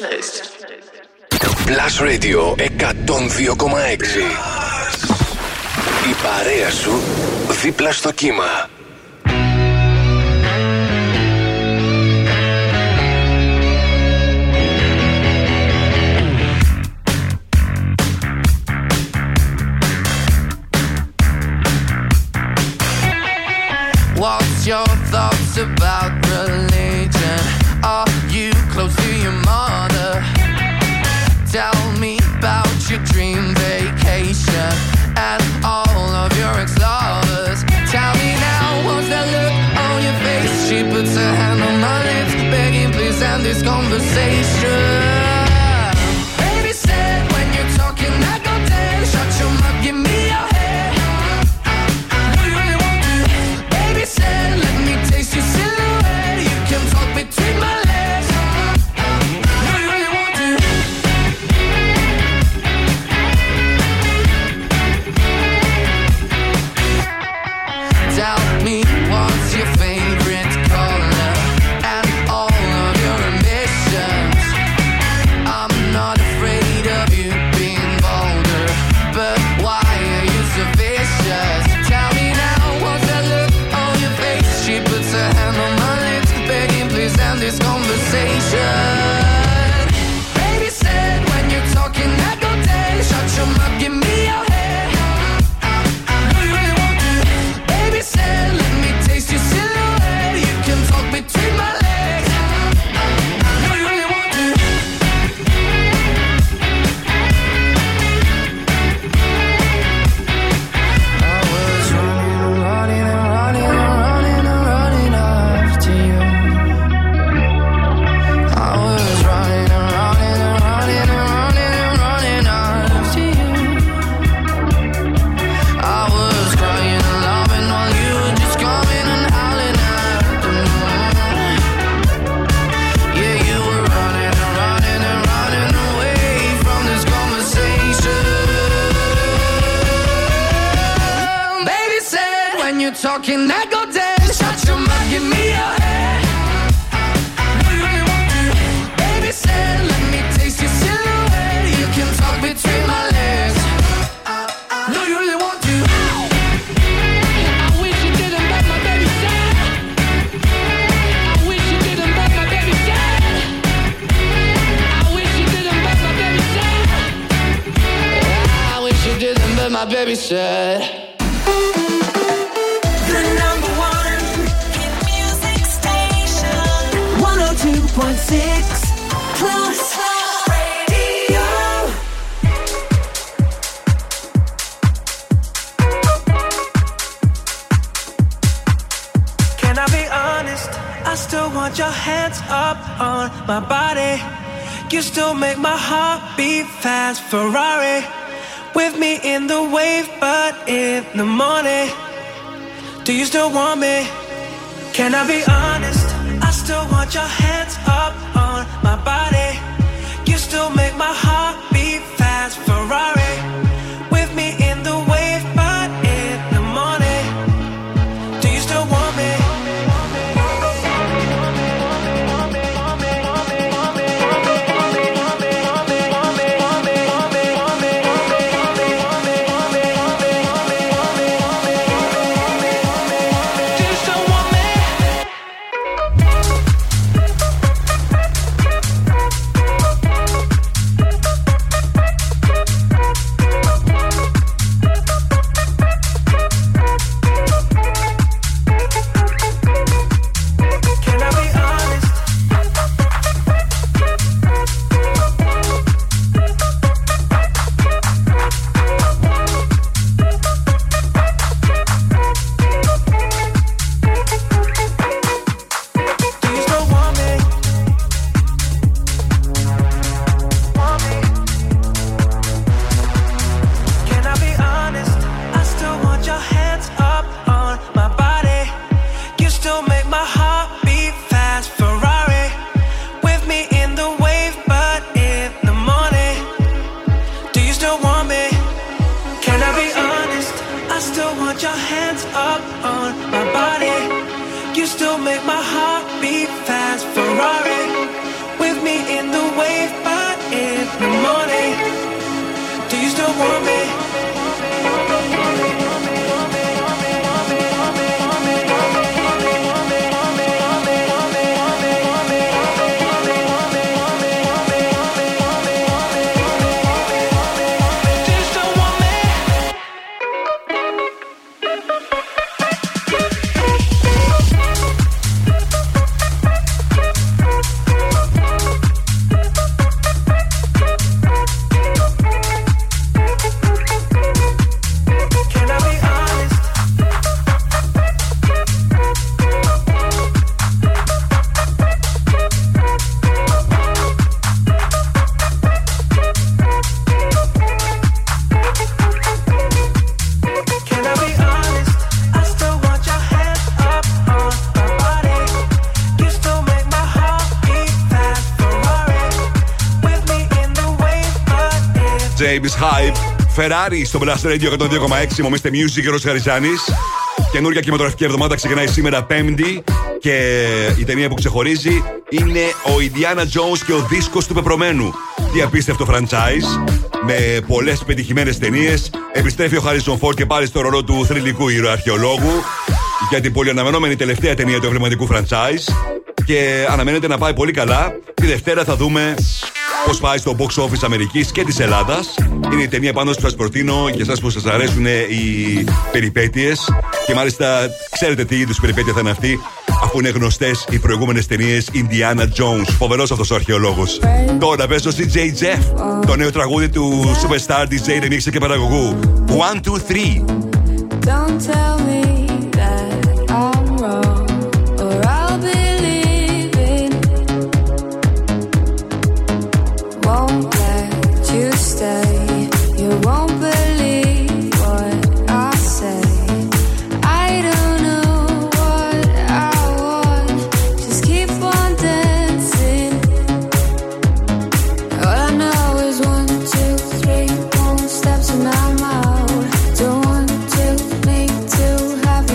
list. Plus Radio 102,6. Η παρέα σου δίπλα στο κύμα. What's your thoughts about religion? Are you close to your mother? Tell me about your dream vacation and all of your ex-lovers. Tell me now, what's that look on your face? She puts her hand on my lips, begging please end this conversation. Baby said when you're talking I go dead. Shut your mouth, give me your head. What do you really want to? Baby said let me taste your silhouette. You can talk between my legs. Favorite color and all of your ambitions. talking, I go dead. Shut your mouth, give me your head. What do you want to do? Baby said, let me taste your silhouette. You can talk between my legs. No, you really want to. I wish you didn't, but my baby said. I wish you didn't, but my baby said. I wish you didn't, but my baby said. I wish you didn't, but my baby said. Point six plus radio. Can I be honest? I still want your hands up on my body. You still make my heart beat fast. Ferrari with me in the wave, but in the morning, do you still want me? Can I be honest? I still want your hands up on my body. You still make my heart beat fast. Ferrari with me in the wave, but in the morning, do you still want me? Φεράρι στο Blast Radio 102,6 με Mr Music, Γιώργος Χαριζάνης. Καινούργια κινηματογραφική εβδομάδα ξεκινάει σήμερα Πέμπτη και η ταινία που ξεχωρίζει είναι ο Ιντιάνα Τζόουνς και ο δίσκος του πεπρωμένου. Τι απίστευτο franchise με πολλές πετυχημένες ταινίες. Επιστρέφει ο Χάρισον Φόρντ και πάλι στο ρόλο του θρυλικού ήρωα αρχαιολόγου για την πολυαναμενόμενη τελευταία ταινία του εμβληματικού franchise και αναμένεται να πάει πολύ καλά. Τη Δευτέρα θα δούμε πώς πάει στο box office Αμερικής και της Ελλάδας. Είναι η ταινία πάνω που σας προτείνω για εσάς που σας αρέσουν οι περιπέτειες. Και μάλιστα ξέρετε τι είδους περιπέτεια θα είναι αυτή, αφού είναι γνωστές οι προηγούμενες ταινίες Indiana Jones. Φοβερός αυτός ο αρχαιολόγος. Τώρα πέσω στη J. Jeff, το νέο τραγούδι του Superstar DJ Remix και παραγωγού. 1, 2, 3. Steps and I'm out. Don't want to make to have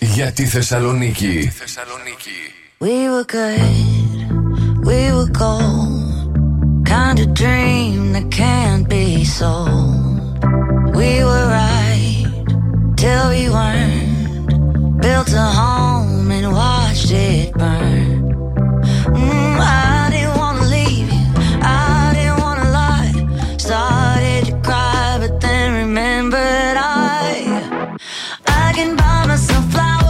Για τη Θεσσαλονίκη. We were good, we were gold. Kind of dream that can't be sold. We were right till we weren't. Built a home and watched it burn. I didn't wanna leave you, I didn't wanna lie. Started to cry, but then remembered I can buy myself flowers.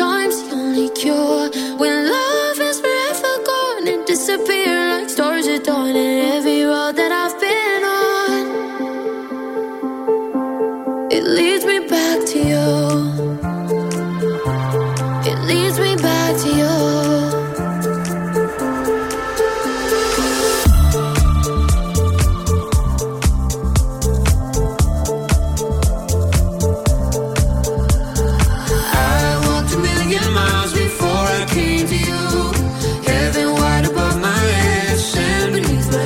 Times leads me back to you.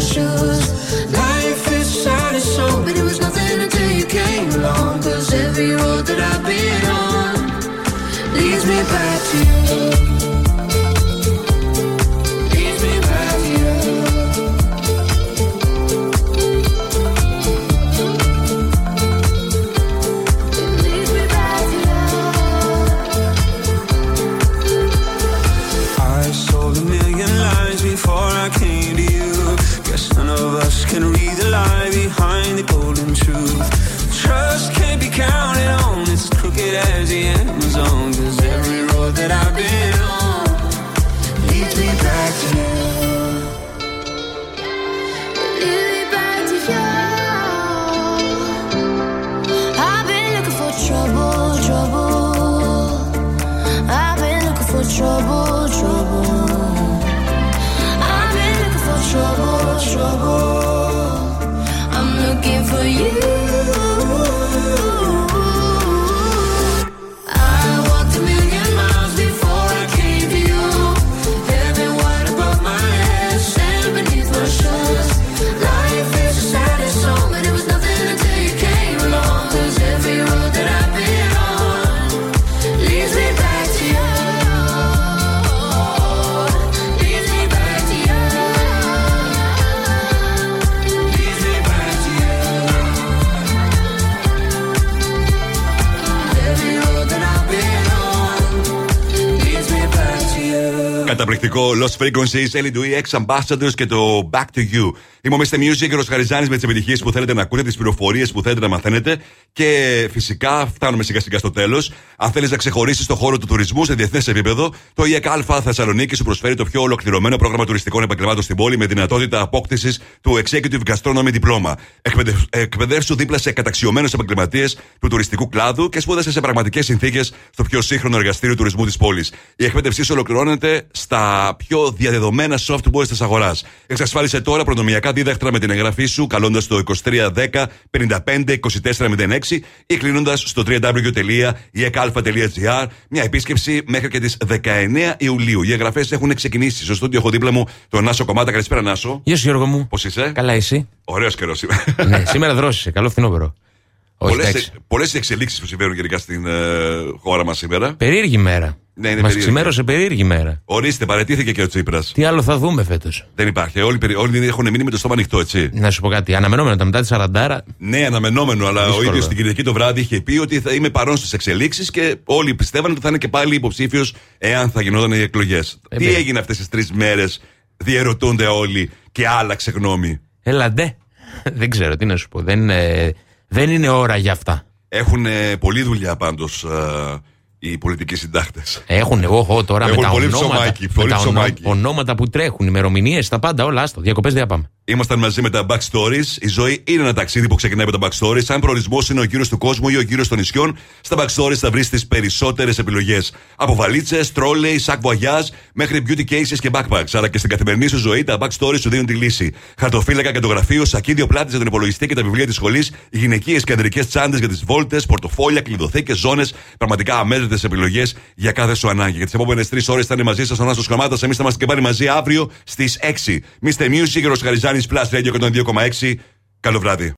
Every road that I've been on leads me back to you. Leads me back to you. It leads me back to you. I sold a million lies before I came to you. Guess none of us can read the lie behind the golden truth. Trust can't be counted on, it's as crooked as the Amazon. Cause every road that I've been on leads me back to you. Leads me back to you. I've been looking for trouble, trouble. I've been looking for trouble, trouble. I've been looking for trouble, trouble. I'm looking for you. Καταπληκτικό Lost Frequencies, Ellie Goulding, Ex Ambassadors και το Back to You. Είμαι ο Mr Music, Γιώργος Χαριζάνης, με τις επιτυχίες που θέλετε να ακούτε, τις πληροφορίες που θέλετε να μαθαίνετε και φυσικά φτάνουμε σιγά σιγά στο τέλος. Αν θέλεις να ξεχωρίσεις το χώρο του τουρισμού σε διεθνές επίπεδο, το ΙΕΚ ΑΛΦΑ Θεσσαλονίκη σου προσφέρει το πιο ολοκληρωμένο πρόγραμμα τουριστικών επαγγελμάτων στην πόλη με δυνατότητα απόκτησης του Executive Gastronomy Diploma. Εκπαιδεύσου δίπλα σε καταξιωμένους επαγγελματίες του τουριστικού κλάδου και σπούδασε σε πραγματικές συνθήκες στο πιο σύγχρονο εργαστήριο τουρισμού της πόλης. Η εκπαίδευσή σου ολοκληρώνεται στα πιο διαδεδομένα software της αγοράς. Εξασφάλισε τώρα προνομιακά δίδακτρα με την εγγραφή σου καλώντας το 2310 55 2406 ή κλείνοντας στο www.iekalfa.gr μια επίσκεψη μέχρι και τις 19 Ιουλίου. Οι εγγραφές έχουν ξεκινήσει. Στο στούντιο έχω δίπλα μου τον Νάσο Κομμάτα. Καλησπέρα, Νάσο. Γεια σου, Γιώργο μου. Πώς είσαι? Καλά, εσύ? Ωραίος καιρός σήμερα. Ναι, σήμερα δρόσησε. Καλό φθινόπωρο. Πολλές εξελίξεις που συμβαίνουν γενικά στην χώρα μας σήμερα. Περίεργη μέρα. Ναι, μας ξημέρωσε περίεργη μέρα. Ορίστε, παραιτήθηκε και ο Τσίπρας. Τι άλλο θα δούμε φέτος? Δεν υπάρχει. Όλοι έχουν μείνει με το στόμα ανοιχτό, έτσι. Να σου πω κάτι. Αναμενόμενο ήταν μετά τη 40. Ναι, αναμενόμενο, αλλά δύσκολο. Ο ίδιος την Κυριακή το βράδυ είχε πει ότι θα είμαι παρόν στις εξελίξεις και όλοι πιστεύανε ότι θα είναι και πάλι υποψήφιος εάν θα γινόταν οι εκλογές. Τι έγινε αυτές τις τρεις μέρες, διερωτούνται όλοι και άλλαξε γνώμη. Έλαντε. Δεν ξέρω τι να σου πω. Δεν είναι ώρα για αυτά. Έχουν πολλή δουλειά πάντως οι πολιτικοί συντάκτες. Έχουν, εγώ τώρα με τα ονόματα που τρέχουν, ημερομηνίες, τα πάντα, όλα. Άστο, διακοπές δεν πάμε. Ήμασταν μαζί με τα Backstories. Η ζωή είναι ένα ταξίδι που ξεκινάει με τα Backstories. Αν προορισμός είναι ο γύρος του κόσμου ή ο γύρος των νησιών, στα Backstories θα βρεις τις περισσότερες επιλογές. Από βαλίτσες, τρόλεϊ, σακ βουαγιάζ μέχρι beauty cases και backpacks. Αλλά και στην καθημερινή σου ζωή τα Backstories σου δίνουν τη λύση. Χαρτοφύλακα για το γραφείο, σακίδιο πλάτη για τον υπολογιστή και τα βιβλία της σχολής, γυναικείες και ανδρικές τσάντες για τις βόλτες, πορτοφόλια, κλειδοθήκες, ζώνες. Πραγματικά αμέτρητες επιλογές για κάθε σου ανάγκη. Για τις επόμενες 3 ώρες θα είναι μαζί σας ο Νάσος Κομμάτα. Εμείς θα είμαστε και πάλι μαζί αύριο στις 6. Mr Music, Χαριζάνης, Plus Radio 102,6. Καλό βράδυ.